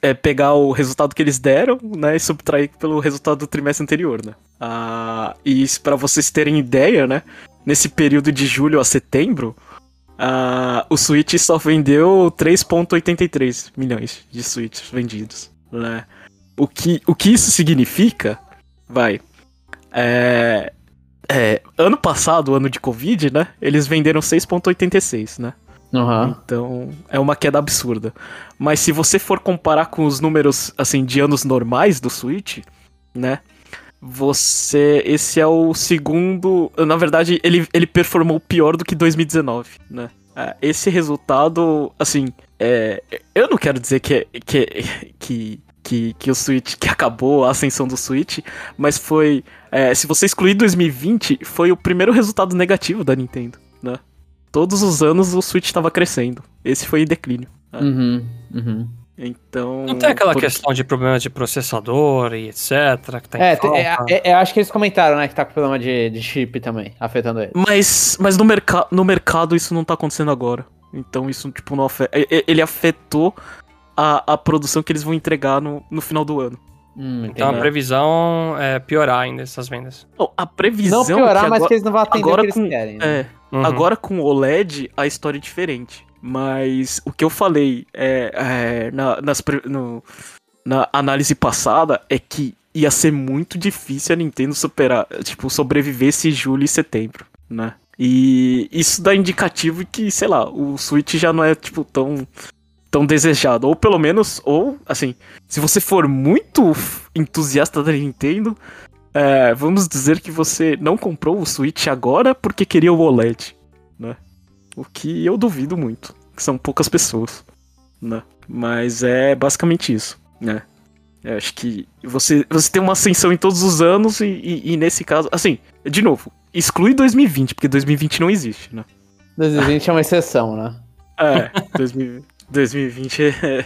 é, pegar o resultado que eles deram, né? E subtrair pelo resultado do trimestre anterior, né? Uh, e isso, pra vocês terem ideia, né? Nesse período de julho a setembro... Uh, o Switch só vendeu três vírgula oitenta e três milhões de Switches vendidos, né? O que, o que isso significa, vai, é, é, ano passado, ano de Covid, né? Eles venderam seis vírgula oitenta e seis, né? Uhum. Então, é uma queda absurda. Mas se você for comparar com os números, assim, de anos normais do Switch, né? Você... Esse é o segundo... Na verdade, ele, ele performou pior do que dois mil e dezenove, né? Esse resultado, assim... É, eu não quero dizer que, que, que, que, que o Switch... Que acabou a ascensão do Switch, mas foi... É, se você excluir dois mil e vinte, foi o primeiro resultado negativo da Nintendo, né? Todos os anos o Switch estava crescendo. Esse foi em declínio. Né? Uhum, uhum. Então... Não tem aquela por... questão de problema de processador e etc, que tá em é, falta. É, é, acho que eles comentaram, né, que tá com problema de, de chip também, afetando eles. Mas, mas no, merca- no mercado isso não tá acontecendo agora. Então isso, tipo, não afeta... Ele afetou a, a produção que eles vão entregar no, no final do ano. Hum, então a previsão é piorar ainda essas vendas. Não, a previsão... Não piorar, que agora, mas que eles não vão atender o que eles com, querem. Né? É, uhum. Agora com o OLED, a história é diferente. Mas o que eu falei é, é, na, nas, no, na análise passada é que ia ser muito difícil a Nintendo superar, tipo, sobreviver esse julho e setembro, né? E isso dá indicativo que, sei lá, o Switch já não é, tipo, tão, tão desejado. Ou pelo menos, ou, assim, se você for muito entusiasta da Nintendo, é, vamos dizer que você não comprou o Switch agora porque queria o OLED, né? O que eu duvido muito, que são poucas pessoas, né? Mas é basicamente isso, né? Eu acho que você, você tem uma ascensão em todos os anos e, e, e nesse caso... Assim, de novo, exclui dois mil e vinte, porque dois mil e vinte não existe, né? dois mil e vinte é uma exceção, né? É, dois mil, dois mil e vinte é,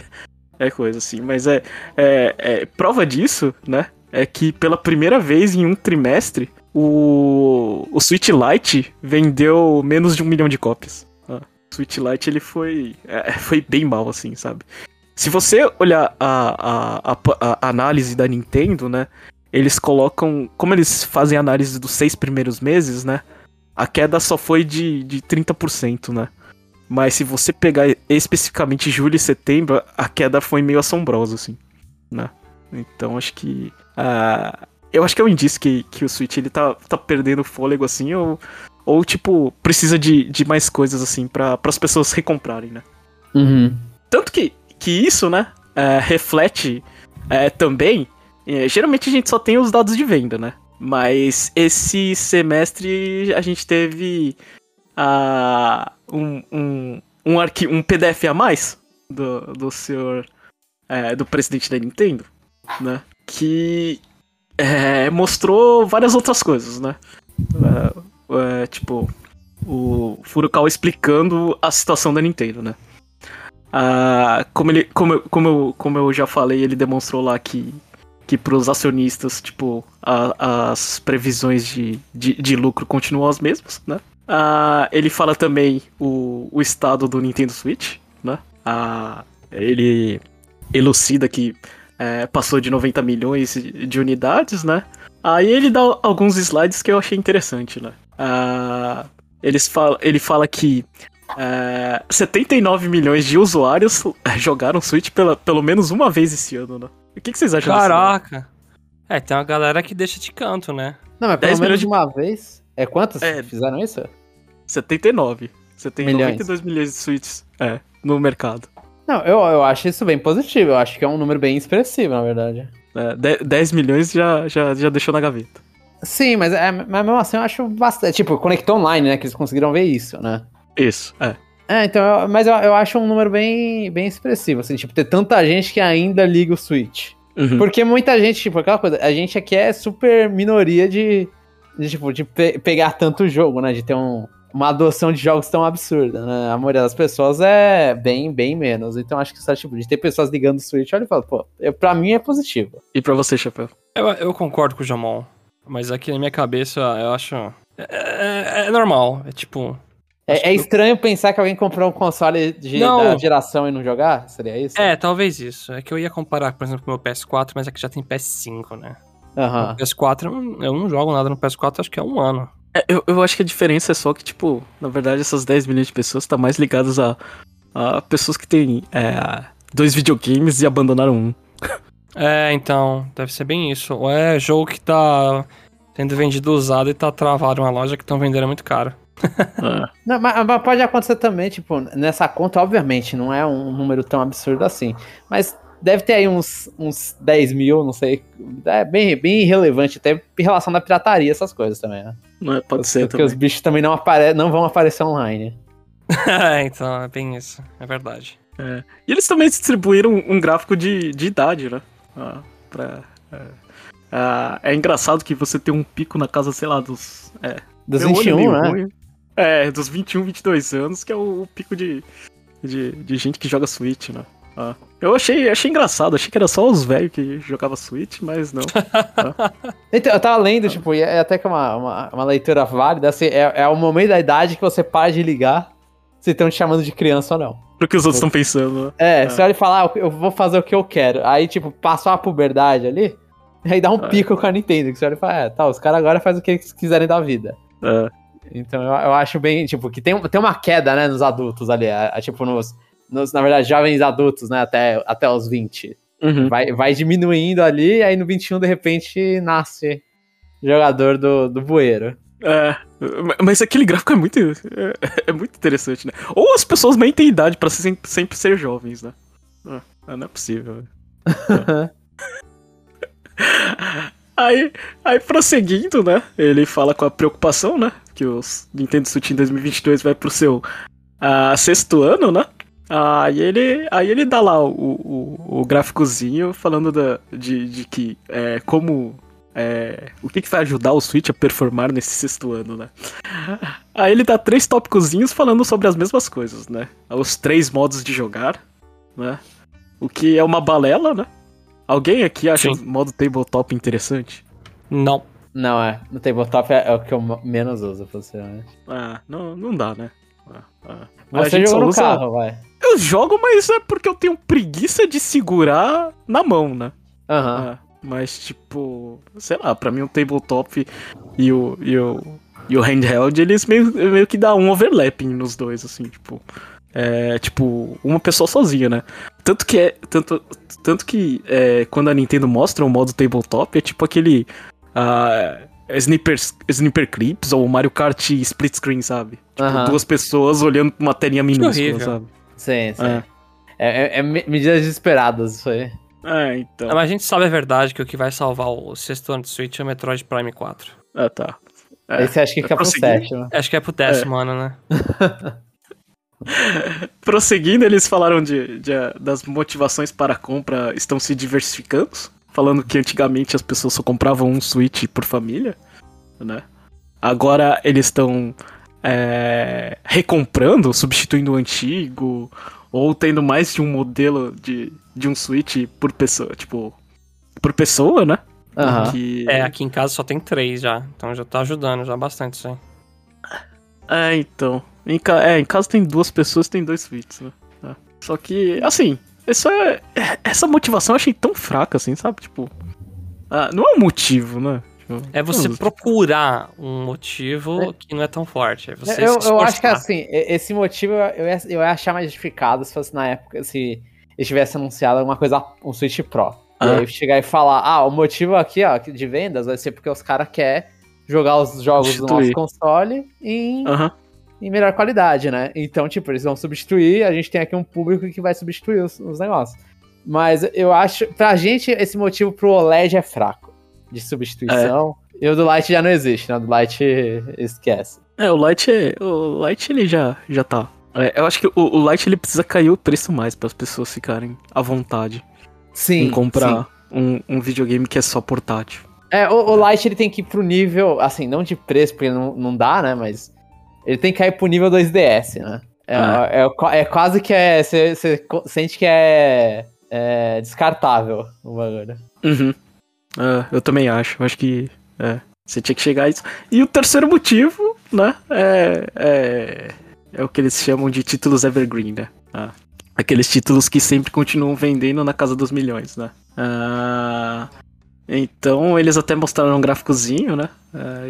é coisa assim, mas é, é, é... Prova disso, né? É que pela primeira vez em um trimestre... O, o Switch Lite vendeu menos de um milhão de cópias. Ah, o Switch Lite, ele foi, é, foi bem mal, assim, sabe? Se você olhar a, a, a, a análise da Nintendo, né? Eles colocam... Como eles fazem a análise dos seis primeiros meses, né? A queda só foi de, de trinta por cento, né? Mas se você pegar especificamente julho e setembro, a queda foi meio assombrosa, assim, né? Então, acho que... Ah, eu acho que é um indício que, que o Switch ele tá, tá perdendo fôlego, assim, ou, ou tipo, precisa de, de mais coisas, assim, para as pessoas recomprarem, né? Uhum. Tanto que, que isso, né, é, reflete é, também... É, geralmente a gente só tem os dados de venda, né? Mas esse semestre a gente teve uh, um, um, um, arqui- um P D F a mais do, do senhor... É, do presidente da Nintendo, né? Que... É, mostrou várias outras coisas, né? É, é, tipo, o Furukawa explicando a situação da Nintendo, né? Ah, como, ele, como, como, eu, como eu já falei, ele demonstrou lá que, que pros acionistas, tipo, a, as previsões de, de, de lucro continuam as mesmas, né? Ah, ele fala também o, o estado do Nintendo Switch, né? Ah, ele elucida que... É, passou de noventa milhões de unidades, né? Aí ele dá alguns slides que eu achei interessante, né? Ah, eles fal- ele fala que é, setenta e nove milhões de usuários jogaram Switch pela, pelo menos uma vez esse ano, né? O que, que vocês acham disso? Caraca! É, tem uma galera que deixa de canto, né? Não, mas pelo menos de uma vez? É quantas é, fizeram isso? setenta e nove. Você tem milhões. noventa e dois milhões de Switches é, no mercado. Não, eu, eu acho isso bem positivo, eu acho que é um número bem expressivo, na verdade. É, dez milhões já, já, já deixou na gaveta. Sim, mas, é, mas mesmo assim eu acho bastante... Tipo, conectou online, né, que eles conseguiram ver isso, né? Isso, é. É, então, eu, mas eu, eu acho um número bem, bem expressivo, assim, tipo, ter tanta gente que ainda liga o Switch. Uhum. Porque muita gente, tipo, aquela coisa, a gente aqui é super minoria de, de tipo, de pe- pegar tanto jogo, né, de ter um... uma adoção de jogos tão absurda, né? A maioria das pessoas é bem, bem menos. Então acho que isso é tipo de ter pessoas ligando o Switch, olha e fala, pô, eu, pra mim é positivo. E pra você, Chapéu? Eu, eu concordo com o Jomon, mas aqui na minha cabeça eu acho... É, é, é normal, é tipo... É, é estranho eu... pensar que alguém comprou um console de, da geração e não jogar? Seria isso? É, talvez isso. É que eu ia comparar, por exemplo, com o meu P S quatro, mas aqui já tem P S cinco, né? Uhum. O P S quatro, eu não jogo nada no P S quatro, acho que é um ano. É, eu, eu acho que a diferença é só que, tipo, na verdade essas dez milhões de pessoas estão tá mais ligadas a, a pessoas que têm é, dois videogames e abandonaram um. É, então, deve ser bem isso. Ou é jogo que tá sendo vendido usado e tá travado em uma loja que estão vendendo muito caro. É. Não, mas, mas pode acontecer também, tipo, nessa conta, obviamente, não é um número tão absurdo assim, mas... Deve ter aí uns, uns dez mil, não sei. É bem, bem irrelevante, até em relação da pirataria, essas coisas também, né? É, pode ser porque também. Porque os bichos também não, apare- não vão aparecer online. É, então, é bem isso. É verdade. É. E eles também distribuíram um, um gráfico de, de idade, né? Ah, pra, é. Ah, é engraçado que você tem um pico na casa, sei lá, dos... É, dos vinte e um, né? Ruim. É, dos vinte e um, vinte e dois anos, que é o, o pico de, de, de gente que joga Switch, né? Ah. Eu achei, achei engraçado, achei que era só os velhos que jogavam Switch, mas não. Ah. Então, eu tava lendo, ah. tipo, e é até que é uma, uma, uma leitura válida, assim, é, é o momento da idade que você para de ligar se estão te chamando de criança ou não. Pro que os outros estão é. pensando. É, é, você olha e fala, ah, eu vou fazer o que eu quero. Aí, tipo, passou a puberdade ali, aí dá um ah. pico com a Nintendo, que você olha e fala, é, tá, os caras agora fazem o que eles quiserem da vida. É. Então, eu, eu acho bem, tipo, que tem, tem uma queda, né, nos adultos ali, a, a, tipo, nos... Nos, na verdade, jovens adultos, né, até, até os vinte. Uhum. Vai, vai diminuindo ali, aí no vinte e um, de repente, nasce jogador do, do bueiro. É, mas aquele gráfico é muito, é, é muito interessante, né? Ou as pessoas nem têm idade pra sempre, sempre ser jovens, né? Ah, não é possível. É. aí, aí, prosseguindo, né, ele fala com a preocupação, né, que o Nintendo Switch em dois mil e vinte e dois vai pro seu uh, sexto ano, né? Ah, e ele, aí ele dá lá o, o, o gráficozinho falando da, de, de que é, como é, o que, que vai ajudar o Switch a performar nesse sexto ano, né? Aí ele dá três tópicozinhos falando sobre as mesmas coisas, né? Os três modos de jogar, né? O que é uma balela, né? Alguém aqui acha o modo tabletop interessante? Não. Não, é. No tabletop é, é o que eu menos uso, possivelmente. Ah, não, não dá, né? Ah, ah. Mas você a gente joga só no usa... carro, vai. Eu jogo, mas é porque eu tenho preguiça de segurar na mão, né? Aham. Uhum. É, mas, tipo, sei lá, pra mim o tabletop e o, e o, e o handheld, eles meio, meio que dão um overlapping nos dois, assim, tipo... É, tipo, uma pessoa sozinha, né? Tanto que, é, tanto, tanto que é, quando a Nintendo mostra o modo tabletop, é tipo aquele... Uh, Sniper, Sniper Clips ou Mario Kart split screen, sabe? Tipo, uhum. duas pessoas olhando pra uma telinha minúscula, sabe? Sim, sim. É. É, é, é medidas desesperadas isso aí. É, então. Mas a gente sabe a verdade que o que vai salvar o sexto ano de Switch é o Metroid Prime quatro. Ah, tá. É. Aí você acha que, é que é pro sétimo. Acho que é pro décimo ano, né? Prosseguindo, eles falaram de, de, das motivações para a compra estão se diversificando. Falando que antigamente as pessoas só compravam um Switch por família, né? Agora eles estão é, recomprando, substituindo o antigo, ou tendo mais de um modelo de, de um Switch por pessoa, tipo, por pessoa, né? Uhum. Que... É, aqui em casa só tem três já, então já tá ajudando já bastante isso aí. É, então. Em ca... É, em casa tem duas pessoas, tem dois Switches, né? É. Só que, assim... É, essa motivação eu achei tão fraca, assim, sabe? Tipo, ah, não é um motivo, né? Tipo, é você não, procurar tipo... um motivo é. que não é tão forte. É você eu, eu acho que, assim, esse motivo eu ia, eu ia achar mais justificado se fosse na época, se eu tivesse anunciado alguma coisa, um Switch Pro. Ah. E aí eu chegar e falar, ah, o motivo aqui, ó, de vendas vai ser porque os caras querem jogar os jogos Instituir. do nosso console em... Uh-huh. em melhor qualidade, né? Então, tipo, eles vão substituir, a gente tem aqui um público que vai substituir os, os negócios. Mas eu acho, pra gente, esse motivo pro O L E D é fraco, de substituição. É. E o do Lite já não existe, né? O do Lite esquece. É, o Lite, o Lite ele já, já tá. É, eu acho que o, o Lite ele precisa cair o preço mais para as pessoas ficarem à vontade. Sim, em comprar sim. Um, um videogame que é só portátil. É, o, o Lite ele tem que ir pro nível, assim, não de preço, porque não, não dá, né? Mas... Ele tem que cair pro nível dois D S, né? É, ah. é, é, é quase que é... Você sente que é, é... descartável o bagulho. Uhum. Uh, eu também acho. Eu acho que... Você é, tinha que chegar a isso. E o terceiro motivo, né? É... É, é o que eles chamam de títulos evergreen, né? Ah. Aqueles títulos que sempre continuam vendendo na casa dos milhões, né? Ah... Então, eles até mostraram um gráficozinho, né,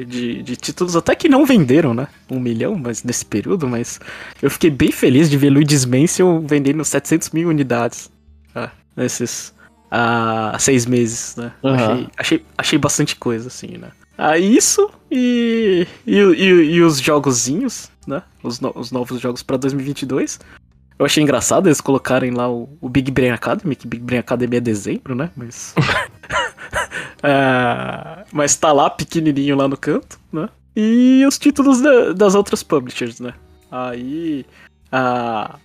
de, de títulos até que não venderam, né, um milhão mas nesse período, mas eu fiquei bem feliz de ver Luigi's Mansion vendendo setecentos mil unidades, ah, nesses ah, seis meses, né, uhum. achei, achei, achei bastante coisa, assim, né. Ah, isso e, e, e, e os jogozinhos, né, os, no, os novos jogos pra dois mil e vinte e dois... Eu achei engraçado eles colocarem lá o, o Big Brain Academy, que Big Brain Academy é dezembro, né? Mas... é, mas tá lá, pequenininho lá no canto, né? E os títulos da, das outras publishers, né? Aí... A,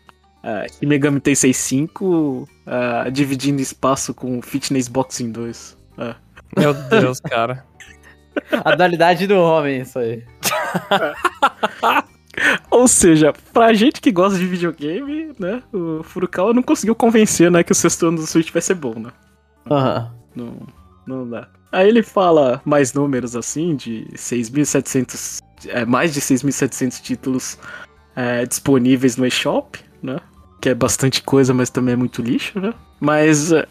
a Megami Tensei cinco a, dividindo espaço com Fitness Boxing dois. É. Meu Deus, cara. A dualidade do homem, isso aí. É. Ou seja, pra gente que gosta de videogame, né, o Furukawa não conseguiu convencer, né, que o sexto ano do Switch vai ser bom, né? Aham. Uhum. Não, não dá. Aí ele fala mais números, assim, de seis mil e setecentos... É, mais de seis mil e setecentos títulos é, disponíveis no eShop, né? Que é bastante coisa, mas também é muito lixo, né? Mas, é,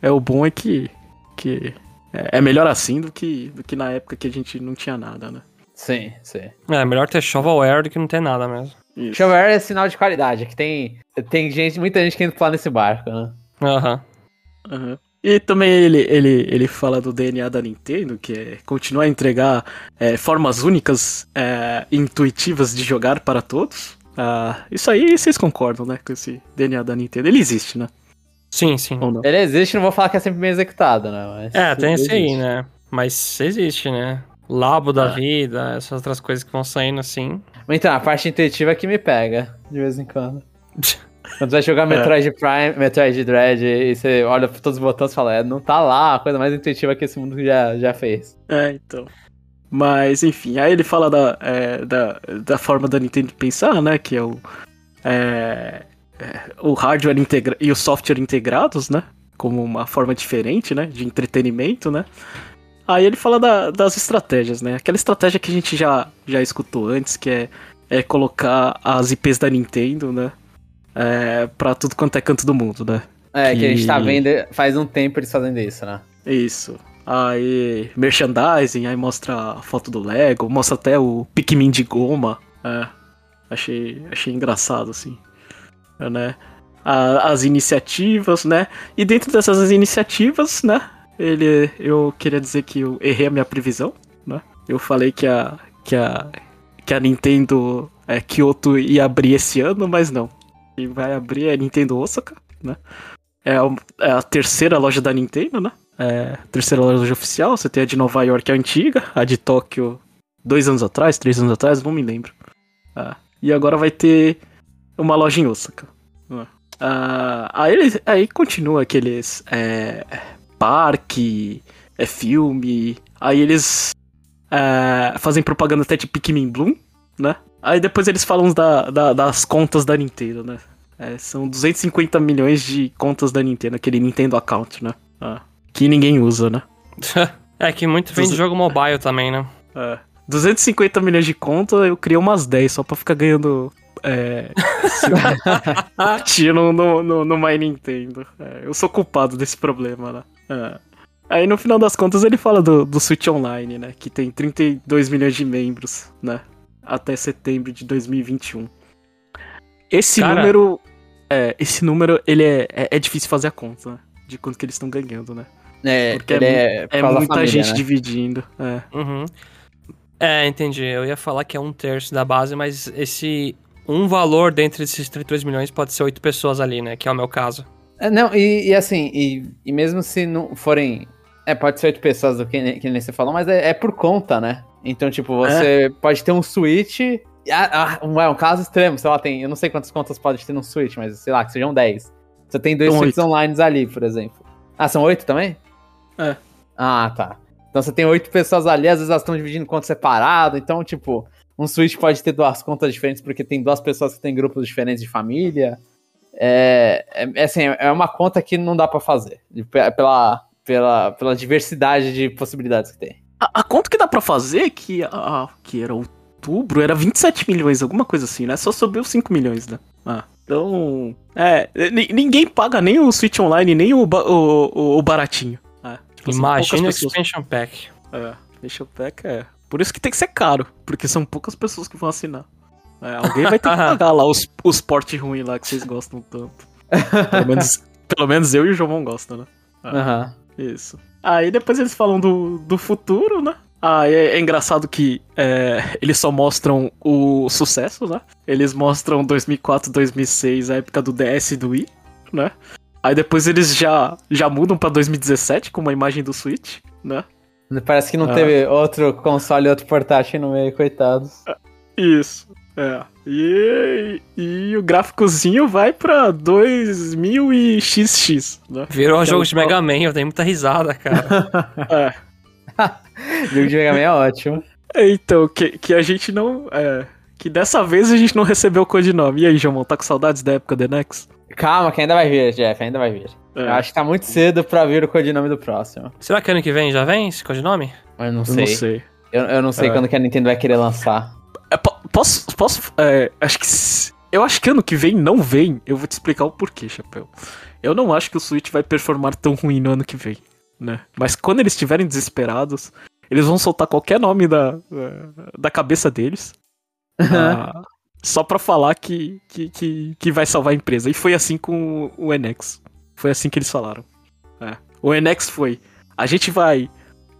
é o bom é que... que é, é melhor assim do que, do que na época que a gente não tinha nada, né? Sim, sim. É, melhor ter shovelware do que não ter nada mesmo. Isso. Shovelware é sinal de qualidade, que tem, tem gente, muita gente querendo pular nesse barco, né? Aham. Uhum. Aham. Uhum. E também ele, ele, ele fala do D N A da Nintendo, que é continuar a entregar é, formas únicas e é, intuitivas de jogar para todos. Ah, isso aí vocês concordam, né? Com esse D N A da Nintendo. Ele existe, né? Sim, sim. Ou não? Ele existe, não vou falar que é sempre bem executado, né? Mas é, tem esse aí, né? Mas existe, né? Labo da ah. vida, essas outras coisas que vão saindo assim. Então, a parte intuitiva é que me pega, de vez em quando. Quando você vai jogar Metroid é. Prime, Metroid Dread, e você olha pra todos os botões e fala, é, não tá lá, a coisa mais intuitiva que esse mundo já, já fez. É, então. Mas, enfim, aí ele fala da, é, da, da forma da Nintendo pensar, né, que é o, é, é, o hardware integra- e o software integrados, né, como uma forma diferente, né, de entretenimento, né. Aí ele fala da, das estratégias, né, aquela estratégia que a gente já, já escutou antes, que é, é colocar as I Ps da Nintendo, né, É, pra tudo quanto é canto do mundo, né? É, que... que a gente tá vendo faz um tempo eles fazendo isso, né? Isso. Aí, merchandising, aí mostra a foto do Lego, mostra até o Pikmin de goma. É, achei, achei engraçado, assim. É, né? A, as iniciativas, né? E dentro dessas iniciativas, né? Ele, eu queria dizer que eu errei a minha previsão, né? Eu falei que a, que a, que a Nintendo é, Kyoto ia abrir esse ano, mas não. E vai abrir a Nintendo Osaka, né? É a, é a terceira loja da Nintendo, né? É a terceira loja oficial. Você tem a de Nova York, a antiga. A de Tóquio, dois anos atrás, três anos atrás, não me lembro. Ah, e agora vai ter uma loja em Osaka. Ah, aí, aí continua aqueles... É, parque, é filme... Aí eles é, fazem propaganda até de Pikmin Bloom, né? Aí depois eles falam da, da, das contas da Nintendo, né? É, são duzentos e cinquenta milhões de contas da Nintendo, aquele Nintendo Account, né? Ah, que ninguém usa, né? É que muito vem de jogo mobile também, né? É, duzentos e cinquenta milhões de contas, eu criei umas dez só pra ficar ganhando... É... tiro no, no, no My Nintendo. É, eu sou culpado desse problema, né? É. Aí no final das contas ele fala do, do Switch Online, né? Que tem trinta e dois milhões de membros, né? Até setembro de dois mil e vinte e um. Esse Cara, número... É, esse número, ele é, é, é difícil fazer a conta, né? De quanto que eles estão ganhando, né? É, porque é, é, é muita família, gente né? dividindo. É. Uhum. É, entendi. Eu ia falar que é um terço da base, mas esse... Um valor dentre esses trinta e dois milhões pode ser oito pessoas ali, né? Que é o meu caso. É, não, e, e assim, e, e mesmo se não forem... É, pode ser oito pessoas do que, que nem você falou, mas é, é por conta, né? Então, tipo, você é. pode ter um Switch... Ah, ah, é um caso extremo, sei lá, tem... Eu não sei quantas contas pode ter num Switch, mas sei lá, que sejam dez. Você tem dois Switches online ali, por exemplo. Ah, são oito também? É. Ah, tá. Então você tem oito pessoas ali, às vezes elas estão dividindo contas separadas, então, tipo... Um Switch pode ter duas contas diferentes, porque tem duas pessoas que têm grupos diferentes de família. É, é assim, é uma conta que não dá pra fazer, pela, pela, pela diversidade de possibilidades que tem. A, a conta que dá pra fazer, que, a, que era outubro, era vinte e sete milhões, alguma coisa assim, né? Só subiu cinco milhões, né? Ah, então, é, n- ninguém paga nem o Switch Online, nem o, ba- o, o, o baratinho. É, tipo, imagina o Expansion Pack. É, Expansion Pack é... Por isso que tem que ser caro, porque são poucas pessoas que vão assinar. É, alguém vai ter que pagar lá os, os portes ruins lá que vocês gostam tanto. Pelo menos, pelo menos eu e o Jomon gostam, né? Ah, uhum. Isso. Aí depois eles falam do, do futuro, né? Ah, é, é engraçado que é, eles só mostram o sucesso, né? Eles mostram dois mil e quatro, dois mil e seis, a época do D S e do Wii, né? Aí depois eles já, já mudam pra dois mil e dezessete com uma imagem do Switch, né? Parece que não ah. teve outro console, outro portátil no meio, coitados. Isso, é. E, e o gráficozinho vai pra dois mil e xis, né? Virou um jogo é de Mega Man, eu dei muita risada, cara. É. O jogo de Mega Man é ótimo. Então, que, que a gente não... É, Que dessa vez a gente não recebeu o codinome. E aí, Jomon, tá com saudades da época do N X? Calma, que ainda vai vir, Jeff, ainda vai vir. É. Eu acho que tá muito cedo pra vir o codinome do próximo. Será que ano que vem já vem esse codinome? Eu não sei. Eu não sei, eu, eu não sei é. quando que a Nintendo vai querer lançar. É, posso... posso é, acho que... Eu acho que ano que vem não vem. Eu vou te explicar o porquê, Chapéu. Eu não acho que o Switch vai performar tão ruim no ano que vem, né? Mas quando eles estiverem desesperados, eles vão soltar qualquer nome da, da cabeça deles. ah, só pra falar que, que, que, que vai salvar a empresa. E foi assim com o N X. Foi assim que eles falaram. É. O N X foi... A gente vai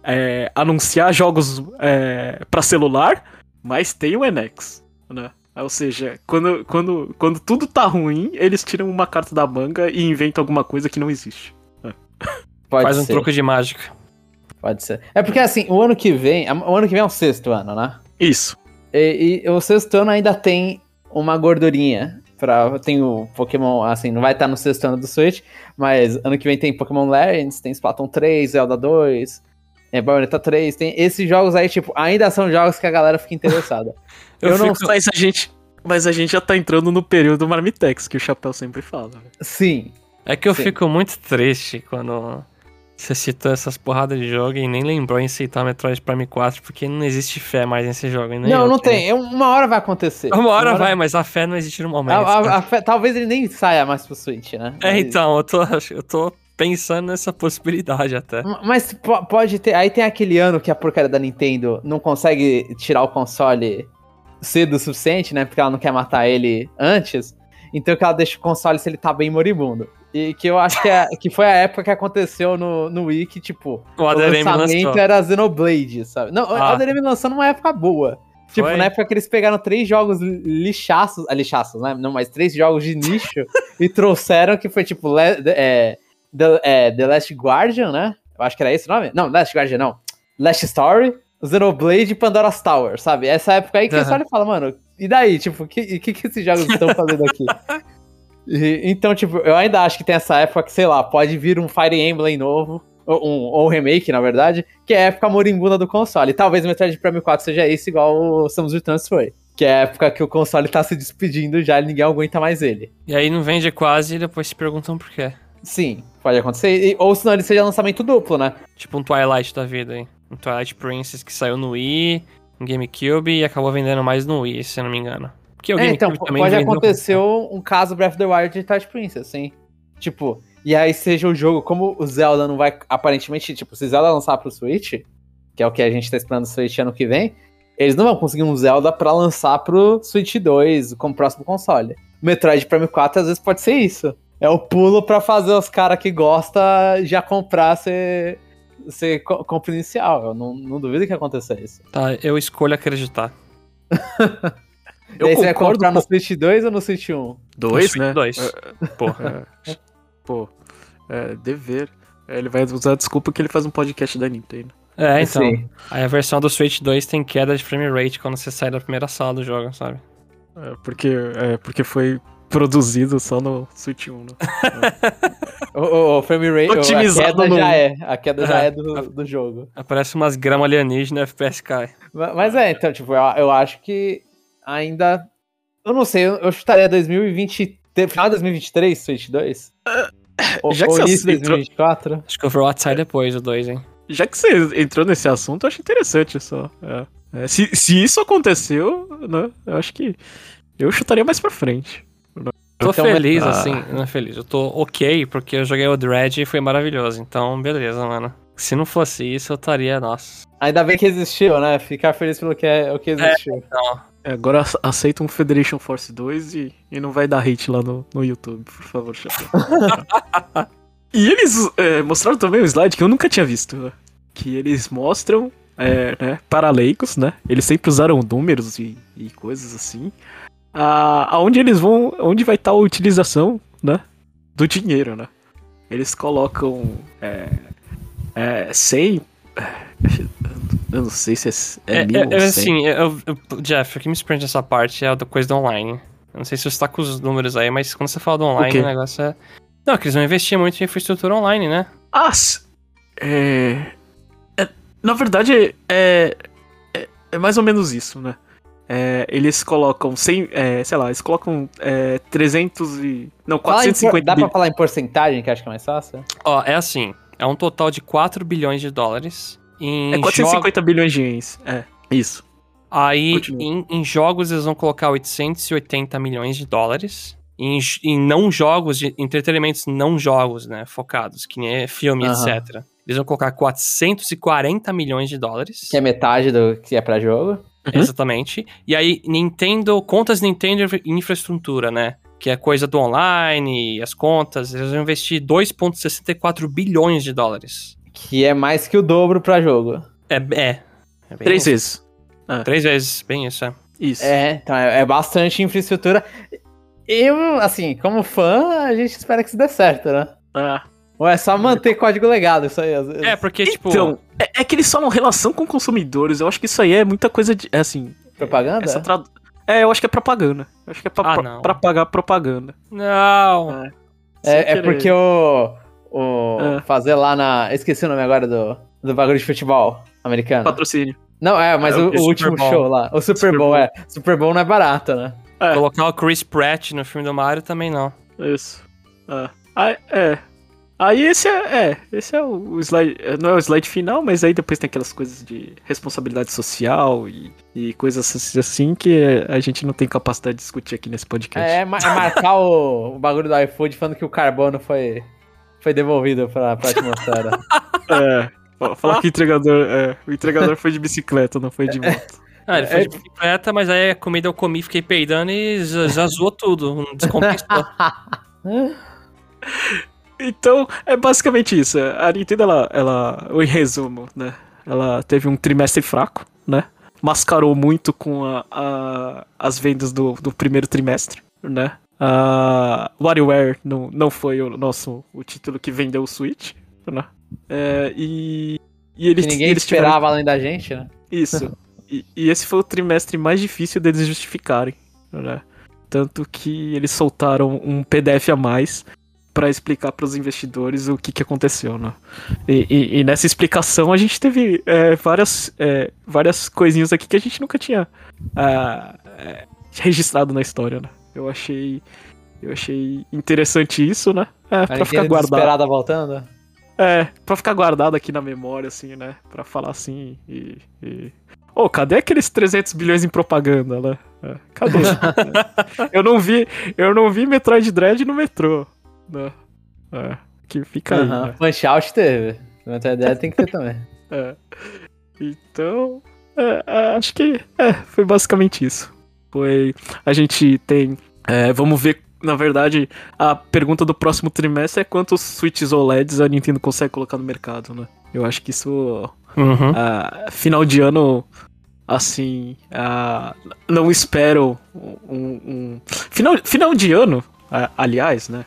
é, anunciar jogos é, pra celular, mas tem o N X, né? Ou seja, quando, quando, quando tudo tá ruim, eles tiram uma carta da manga e inventam alguma coisa que não existe. É. Pode Faz ser. um truque de mágica. Pode ser. É porque assim, o ano que vem... O ano que vem é o sexto ano, né? Isso. E, e o sexto ano ainda tem uma gordurinha. Pra, tem o Pokémon, assim, não vai estar no sexto ano do Switch, mas ano que vem tem Pokémon Legends, tem Splatoon três, Zelda dois, é, Bayonetta três, tem esses jogos aí, tipo, ainda são jogos que a galera fica interessada. Eu, Eu não fico... mas, a gente, mas a gente já tá entrando no período Marmitex, que o Chapéu sempre fala. Véio. Sim. É que eu Sim. fico muito triste quando... Você citou essas porradas de jogo e nem lembrou em citar Metroid Prime quatro, porque não existe fé mais nesse jogo. Não, outro, não tem. Né? Uma hora vai acontecer. Uma hora, uma hora vai, mas a fé não existe no momento. A, a, a fé, talvez ele nem saia mais pro Switch, né? É, mas... então, eu tô, eu tô pensando nessa possibilidade até. Mas p- pode ter... Aí tem aquele ano que a porcaria da Nintendo não consegue tirar o console cedo o suficiente, né? Porque ela não quer matar ele antes. Então que ela deixa o console se ele tá bem moribundo. E que eu acho que, é, que foi a época que aconteceu no, no Wii, que, tipo, o, o lançamento era Xenoblade, sabe? Não, ah. o Aderemi lançou numa época boa. Tipo, foi? Na época que eles pegaram três jogos lixaços, ah, lixaços, né? Não, mas três jogos de nicho e trouxeram que foi, tipo, le, é, the, é, The Last Guardian, né? Eu acho que era esse o nome? Não, Last Guardian não. Last Story, Xenoblade e Pandora's Tower, sabe? Essa época aí que uhum. eles olham e falam, mano, e daí? Tipo, o que, que, que esses jogos estão fazendo aqui? E, então, tipo, eu ainda acho que tem essa época que, sei lá, pode vir um Fire Emblem novo, ou um, ou um remake, na verdade, que é a época moribunda do console. E talvez o Metroid Prime quatro seja esse, igual o Samus Returns foi. Que é a época que o console tá se despedindo já e ninguém aguenta mais ele. E aí não vende quase e depois se perguntam por quê. Sim, pode acontecer. E, ou senão ele seja lançamento duplo, né? Tipo um Twilight da vida, hein? Um Twilight Princess que saiu no Wii, no GameCube e acabou vendendo mais no Wii, se eu não me engano. É, então, pode acontecer um caso Breath of the Wild de Twilight Princess, sim. Tipo, e aí seja o jogo, como o Zelda não vai, aparentemente, tipo, se Zelda lançar pro Switch, que é o que a gente tá esperando no Switch ano que vem, eles não vão conseguir um Zelda pra lançar pro Switch dois, como próximo console. Metroid Prime quatro, às vezes, pode ser isso. É o pulo pra fazer os caras que gostam já comprar ser, ser compra inicial. Eu não, não duvido que aconteça isso. Tá, eu escolho acreditar. Eu Daí você vai comprar com... no Switch dois ou no Switch um? dois, né? dois. É, porra. É, pô, é, dever. É, ele vai usar a desculpa que ele faz um podcast da Nintendo. É, então. Sim. Aí a versão do Switch dois tem queda de frame rate quando você sai da primeira sala do jogo, sabe? É, porque, é, porque foi produzido só no Switch um, né? o, o, o frame rate, otimizado a queda no... já é. A queda já é, é do, do jogo. Aparece umas gramas alienígenas, F P S cai. Mas, mas é, então, tipo, eu, eu acho que ainda... Eu não sei, eu chutaria dois mil e vinte... Final de dois mil e vinte e três, Switch dois? Uh, já que ou isso, dois mil e vinte e quatro? Entrou... Acho que Overwatch sai depois, o dois, hein? Já que você entrou nesse assunto, eu acho interessante só. É. É, se, se isso aconteceu, né, eu acho que... Eu chutaria mais pra frente. Tô então, feliz, ah... assim, não é feliz. Eu tô ok, porque eu joguei o Dread e foi maravilhoso. Então, beleza, mano. Se não fosse isso, eu estaria... Nossa. Ainda bem que existiu, né? Ficar feliz pelo que, é, o que existiu. É, então... Agora aceita um Federation Force dois e, e não vai dar hate lá no, no YouTube, por favor, Chapéu. E eles é, mostraram também um slide que eu nunca tinha visto, né? Que eles mostram, é, né, para leigos, né? Eles sempre usaram números e, e coisas assim. A, aonde eles vão, onde vai estar a utilização, né, do dinheiro, né? Eles colocam é, é, cem... Eu não sei se é, é, é mil é, ou cem. Assim, eu, eu, Jeff, o que me surpreende nessa parte é a coisa do online. Eu não sei se você tá com os números aí, mas quando você fala do online, o, o negócio é... Não, é que eles vão investir muito em infraestrutura online, né? Ah, é... é... Na verdade, é... é... é mais ou menos isso, né? É, eles colocam cem, é, sei lá, eles colocam é, trezentos e... Não, quatrocentos e cinquenta... Por, dá pra falar em porcentagem, que acho que é mais fácil? Ó, é assim, é um total de quatro bilhões de dólares em... É quatrocentos e cinquenta jogo... bilhões de ienes, é, isso. Aí, em, em jogos, eles vão colocar oitocentos e oitenta milhões de dólares. Em, em não jogos, de entretenimentos não jogos, né, focados, que nem filme, uhum, etcétera. Eles vão colocar quatrocentos e quarenta milhões de dólares. Que é metade do que é pra jogo. Uhum. Exatamente. E aí, Nintendo, contas Nintendo e infraestrutura, né? Que é coisa do online, as contas. Eles vão investir dois vírgula sessenta e quatro bilhões de dólares. Que é mais que o dobro pra jogo. É. é, é Três isso. vezes. Ah. Três vezes, bem isso, é. Isso. É, então é, é bastante infraestrutura. Eu, assim, como fã, a gente espera que isso dê certo, né? Ah. Ou é só manter código legado, isso aí. É, porque, tipo... Então, é, é que eles falam relação com consumidores. Eu acho que isso aí é muita coisa de... É assim... Propaganda? Essa tra... É, eu acho que é propaganda. Eu acho que é pra, ah, pra, pra pagar propaganda. Não! É, é, é porque o... o é. Fazer lá na... Esqueci o nome agora do, do bagulho de futebol americano. Patrocínio. Não, é, mas é, o, o, o último Bowl. show lá. O Super, Super Bowl, Bowl, é. Super Bowl não é barato, né? É. Colocar o Chris Pratt no filme do Mario também não. Isso. É. Ah, é... Aí esse é, é, esse é o slide, não é o slide final, mas aí depois tem aquelas coisas de responsabilidade social e, e coisas assim que a gente não tem capacidade de discutir aqui nesse podcast. É, é marcar o, o bagulho do iFood falando que o carbono foi, foi devolvido pra, pra atmosfera. É, falar que o entregador, é, o entregador foi de bicicleta, não foi de moto. Ah, ele foi de bicicleta, mas aí a comida eu comi, fiquei peidando e já zoou tudo, não descompensou. Então, é basicamente isso. A Nintendo, ela, ela, em resumo, né? Ela teve um trimestre fraco, né? Mascarou muito com a, a, as vendas do, do primeiro trimestre, né? A WarioWare não, não foi o nosso o título que vendeu o Switch, né? É, e, e eles, que ninguém eles esperava tiveram... além da gente, né? Isso. e, e esse foi o trimestre mais difícil deles justificarem, né? Tanto que eles soltaram um P D F a mais... pra explicar pros investidores o que que aconteceu, né? E, e, e nessa explicação a gente teve é, várias, é, várias coisinhas aqui que a gente nunca tinha ah, é, registrado na história, né? Eu achei, eu achei interessante isso, né? É, pra ficar guardado. Voltando? É, pra ficar guardado aqui na memória, assim, né? Pra falar assim e... e... Ô, oh, cadê aqueles trezentos bilhões em propaganda, né? É, cadê? eu, não vi, eu não vi Metroid Dread no metrô. Não. É, que fica uhum. aí, né? Punch Out teve. Outra ideia tem que ter também. É. Então, é, é, acho que é, foi basicamente isso. Foi. A gente tem. É, vamos ver, na verdade, a pergunta do próximo trimestre é quantos switches O L E Ds a Nintendo consegue colocar no mercado, né? Eu acho que isso. Uhum. A, final de ano. Assim. A, não espero um. um... Final, final de ano, a, aliás, né?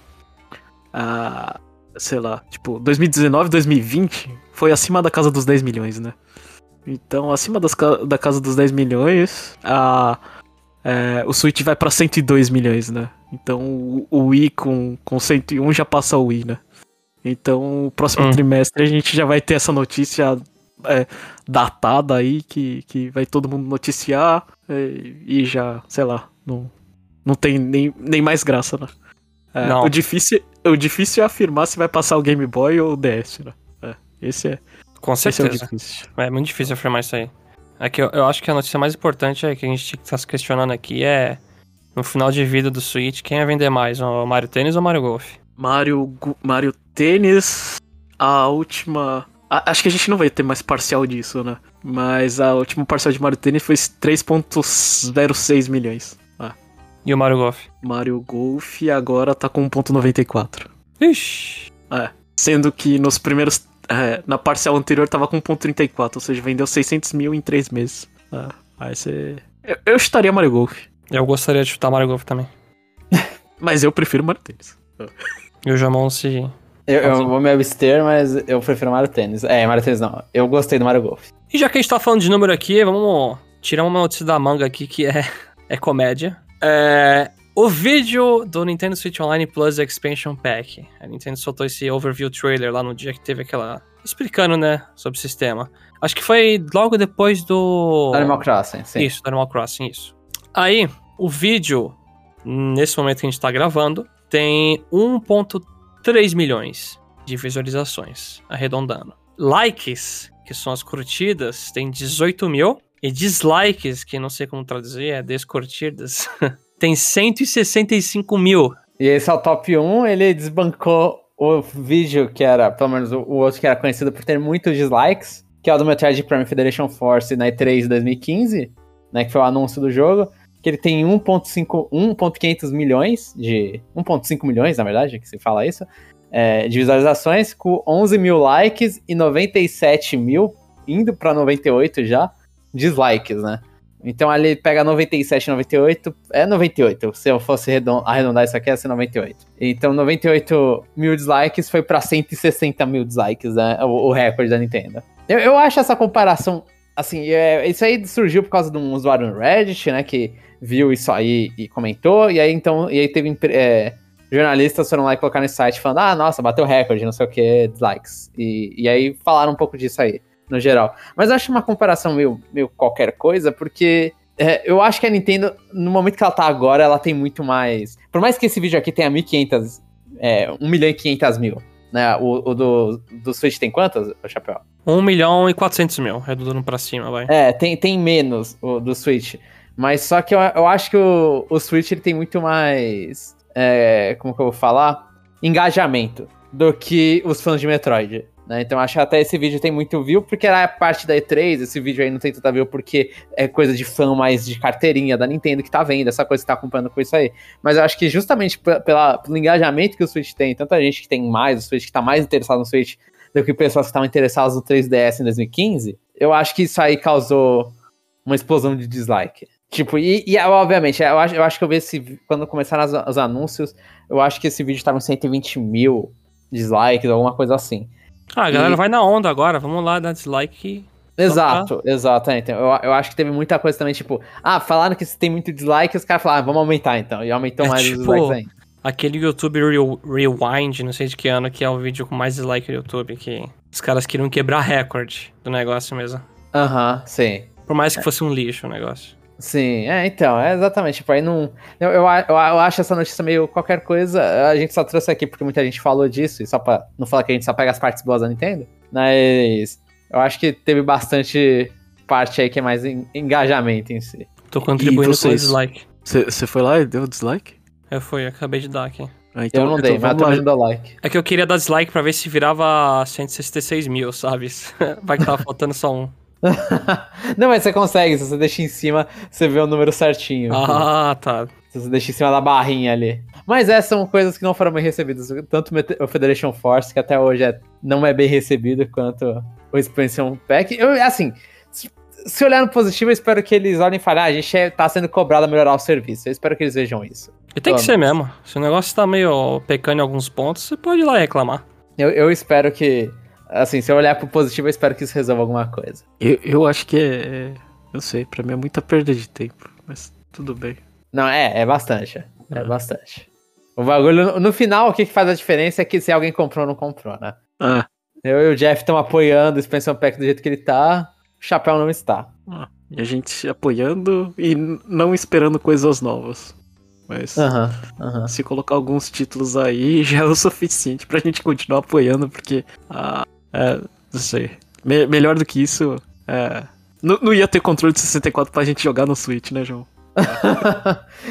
Ah, sei lá, tipo, dois mil e dezenove, dois mil e vinte foi acima da casa dos dez milhões, né? Então, acima das ca- da casa dos dez milhões, a, é, o Switch vai pra cento e dois milhões, né? Então, o, o Wii com, com cento e um já passa o Wii, né? Então, o próximo hum. trimestre a gente já vai ter essa notícia é, datada aí, que, que vai todo mundo noticiar é, e já, sei lá, não, não tem nem, nem mais graça, né? É, o difícil... O difícil é afirmar se vai passar o Game Boy ou o D S, né? É, esse é... Com certeza. Esse é, o difícil. é muito difícil afirmar isso aí. É que eu, eu acho que a notícia mais importante é que a gente tá se questionando aqui é... No final de vida do Switch, quem vai vender mais? O Mario Tênis ou o Mario Golf? Mario... Mario Tênis... A última... A, acho que a gente não vai ter mais parcial disso, né? Mas a última parcial de Mario Tênis foi três vírgula zero seis milhões. E o Mario Golf? Mario Golf agora tá com um vírgula noventa e quatro. Ixi! É, sendo que nos primeiros... É, na parcial anterior tava com um vírgula trinta e quatro, ou seja, vendeu seiscentos mil em três meses. É, aí você... Eu, eu chutaria Mario Golf. Eu gostaria de chutar Mario Golf também. Mas eu prefiro Mario Tênis. E o Jomon se... Eu, eu vou me abster, mas eu prefiro Mario Tênis. É, Mario Tênis não. Eu gostei do Mario Golf. E já que a gente tá falando de número aqui, vamos tirar uma notícia da manga aqui que é, é comédia. É, O vídeo do Nintendo Switch Online Plus Expansion Pack. A Nintendo soltou esse overview trailer lá no dia que teve aquela... explicando, né, sobre o sistema. Acho que foi logo depois do... Animal Crossing, sim. Isso, do Animal Crossing, isso. Aí, o vídeo, nesse momento que a gente tá gravando, tem um ponto três milhões de visualizações, arredondando. Likes, que são as curtidas, tem dezoito mil. E dislikes, que não sei como traduzir, é descurtidas, tem cento e sessenta e cinco mil. E esse é o top um, ele desbancou o vídeo que era, pelo menos o outro que era conhecido por ter muitos dislikes, que é o do Metroid Prime Federation Force na E três de dois mil e quinze, né, que foi o anúncio do jogo, que ele tem um ponto cinco milhões de... um ponto cinco milhões, na verdade, que se fala isso, é, de visualizações, com onze mil likes e noventa e sete mil, indo pra noventa e oito já, dislikes, né? Então ali pega noventa e sete, noventa e oito, é noventa e oito, se eu fosse arredondar isso aqui ia ser noventa e oito. Então noventa e oito mil dislikes foi pra cento e sessenta mil dislikes, né? O, o recorde da Nintendo. Eu, eu acho essa comparação, assim, é, isso aí surgiu por causa de um usuário no Reddit, né, que viu isso aí e comentou, e aí então, e aí teve é, jornalistas foram lá e colocaram no site falando, ah, nossa, bateu recorde, não sei o que, dislikes, e, e aí falaram um pouco disso aí. No geral. Mas eu acho uma comparação meio, meio qualquer coisa, porque é, eu acho que a Nintendo, no momento que ela tá agora, ela tem muito mais... Por mais que esse vídeo aqui tenha mil e quinhentos... É, um milhão e quinhentos mil, né? O, o do, do Switch tem quantos, o Chapéu? um milhão e quatrocentos mil, redondando pra cima, vai. É, tem, tem menos o do Switch. Mas só que eu, eu acho que o, o Switch ele tem muito mais... É, como que eu vou falar? Engajamento do que os fãs de Metroid. Então acho que até esse vídeo tem muito view, porque era a parte da E três, esse vídeo aí não tem tanta view porque é coisa de fã mais de carteirinha da Nintendo que tá vendo, essa coisa que tá acompanhando com isso aí. Mas eu acho que justamente pela, pelo engajamento que o Switch tem, tanta gente que tem mais, o Switch que tá mais interessado no Switch do que pessoas que estavam interessadas no três D S em dois mil e quinze, eu acho que isso aí causou uma explosão de dislike. Tipo, e, e obviamente, eu acho, eu acho que eu vi esse, quando começaram as, os anúncios, eu acho que esse vídeo tava em cento e vinte mil dislikes, alguma coisa assim. Ah, a galera e... vai na onda agora, vamos lá dar dislike. Exato, pra... exato. Então, eu, eu acho que teve muita coisa também, tipo, ah, falaram que se tem muito dislike, os caras falaram, ah, vamos aumentar então, e aumentou é, mais tipo, os dislikes ainda. Aquele YouTube Re- Rewind, não sei de que ano, que é o vídeo com mais dislike do YouTube, que os caras queriam quebrar recorde do negócio mesmo. Aham, uh-huh, sim. Por mais que fosse um lixo o negócio. Sim, é, então, é exatamente, tipo, aí não... Eu, eu, eu, eu acho essa notícia meio qualquer coisa, a gente só trouxe aqui porque muita gente falou disso, e só pra não falar que a gente só pega as partes boas da Nintendo, mas eu acho que teve bastante parte aí que é mais em, engajamento em si. Tô contribuindo com o dislike. Você foi lá e deu dislike? Eu fui, eu acabei de dar aqui. Ah, então, eu não dei, então, mas eu também dou like. É que eu queria dar dislike pra ver se virava cento e sessenta e seis mil, sabe? Vai que tava faltando só um. Não, mas você consegue, se você deixa em cima, você vê o número certinho. Ah, tá. Se você deixa em cima da barrinha ali. Mas essas são coisas que não foram bem recebidas. Tanto o Federation Force, que até hoje é, não é bem recebido, quanto o Expansion Pack. Eu, assim, se olhar no positivo, eu espero que eles olhem e falem, ah, a gente é, tá sendo cobrado a melhorar o serviço. Eu espero que eles vejam isso. E tem Toma. que ser mesmo. Se o negócio tá meio pecando em alguns pontos, você pode ir lá reclamar. Eu, eu espero que... Assim, se eu olhar pro positivo, eu espero que isso resolva alguma coisa. Eu, eu acho que é... Eu sei, pra mim é muita perda de tempo, mas tudo bem. Não, é, é bastante. É, é bastante. O bagulho, no final, o que faz a diferença é que se alguém comprou ou não comprou, né? Ah. Eu e o Jeff estão apoiando o Expansion Pack do jeito que ele tá, o Chapéu não está. Ah, e a gente apoiando e não esperando coisas novas. Mas uhum, uhum. se colocar alguns títulos aí já é o suficiente pra gente continuar apoiando, porque... Ah, É, não sei. Me- melhor do que isso, é... N- não ia ter controle de sessenta e quatro pra gente jogar no Switch, né, João?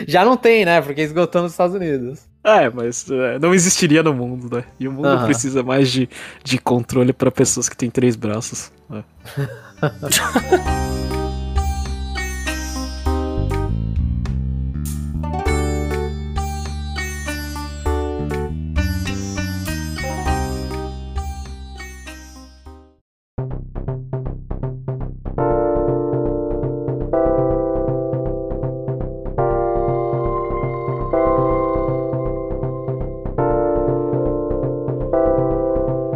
Já não tem, né? Porque esgotou nos Estados Unidos. É, mas é, não existiria no mundo, né? E o mundo uh-huh. precisa mais de, de controle pra pessoas que têm três braços. Né?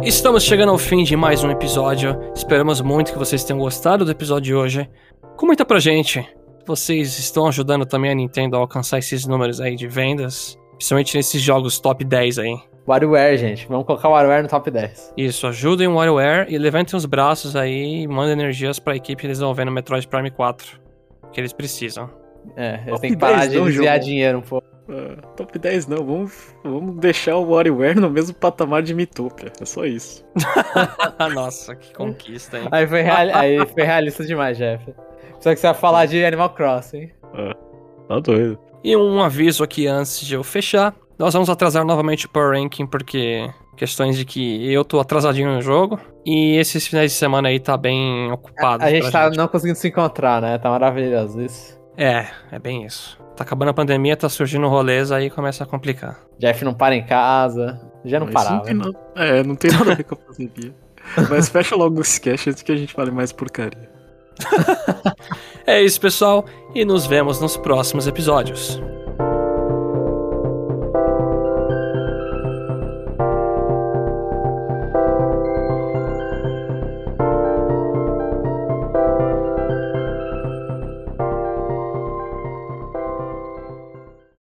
Estamos chegando ao fim de mais um episódio. Esperamos muito que vocês tenham gostado do episódio de hoje. Comenta pra gente vocês estão ajudando também a Nintendo a alcançar esses números aí de vendas, principalmente nesses jogos top dez aí. WarioWare, gente. Vamos colocar o WarioWare no top dez. Isso, ajudem o WarioWare e levantem os braços aí e mandem energias pra equipe resolvendo o Metroid Prime quatro, que eles precisam. É, eles têm que parar de desviar dinheiro um pouco. Uh, top dez não, vamos, vamos deixar o WarioWare no mesmo patamar de Miitopia, é só isso. Nossa, que conquista, hein? Aí foi, real, aí foi realista demais, Jeff. Só que você vai falar de Animal Crossing. Uh, tá doido. E um aviso aqui antes de eu fechar. Nós vamos atrasar novamente o Power Ranking, porque questões de que eu tô atrasadinho no jogo. E esses finais de semana aí tá bem ocupado. A, a gente tá gente. não conseguindo se encontrar, né? Tá maravilhoso isso. É, é bem isso. Tá acabando a pandemia, tá surgindo rolês, aí começa a complicar. Jeff não para em casa. Já não Mas parava. Não tem nada. É, não tem nada a ver com a pandemia. Mas fecha logo esse cast antes que a gente fale mais porcaria. É isso, pessoal. E nos vemos nos próximos episódios.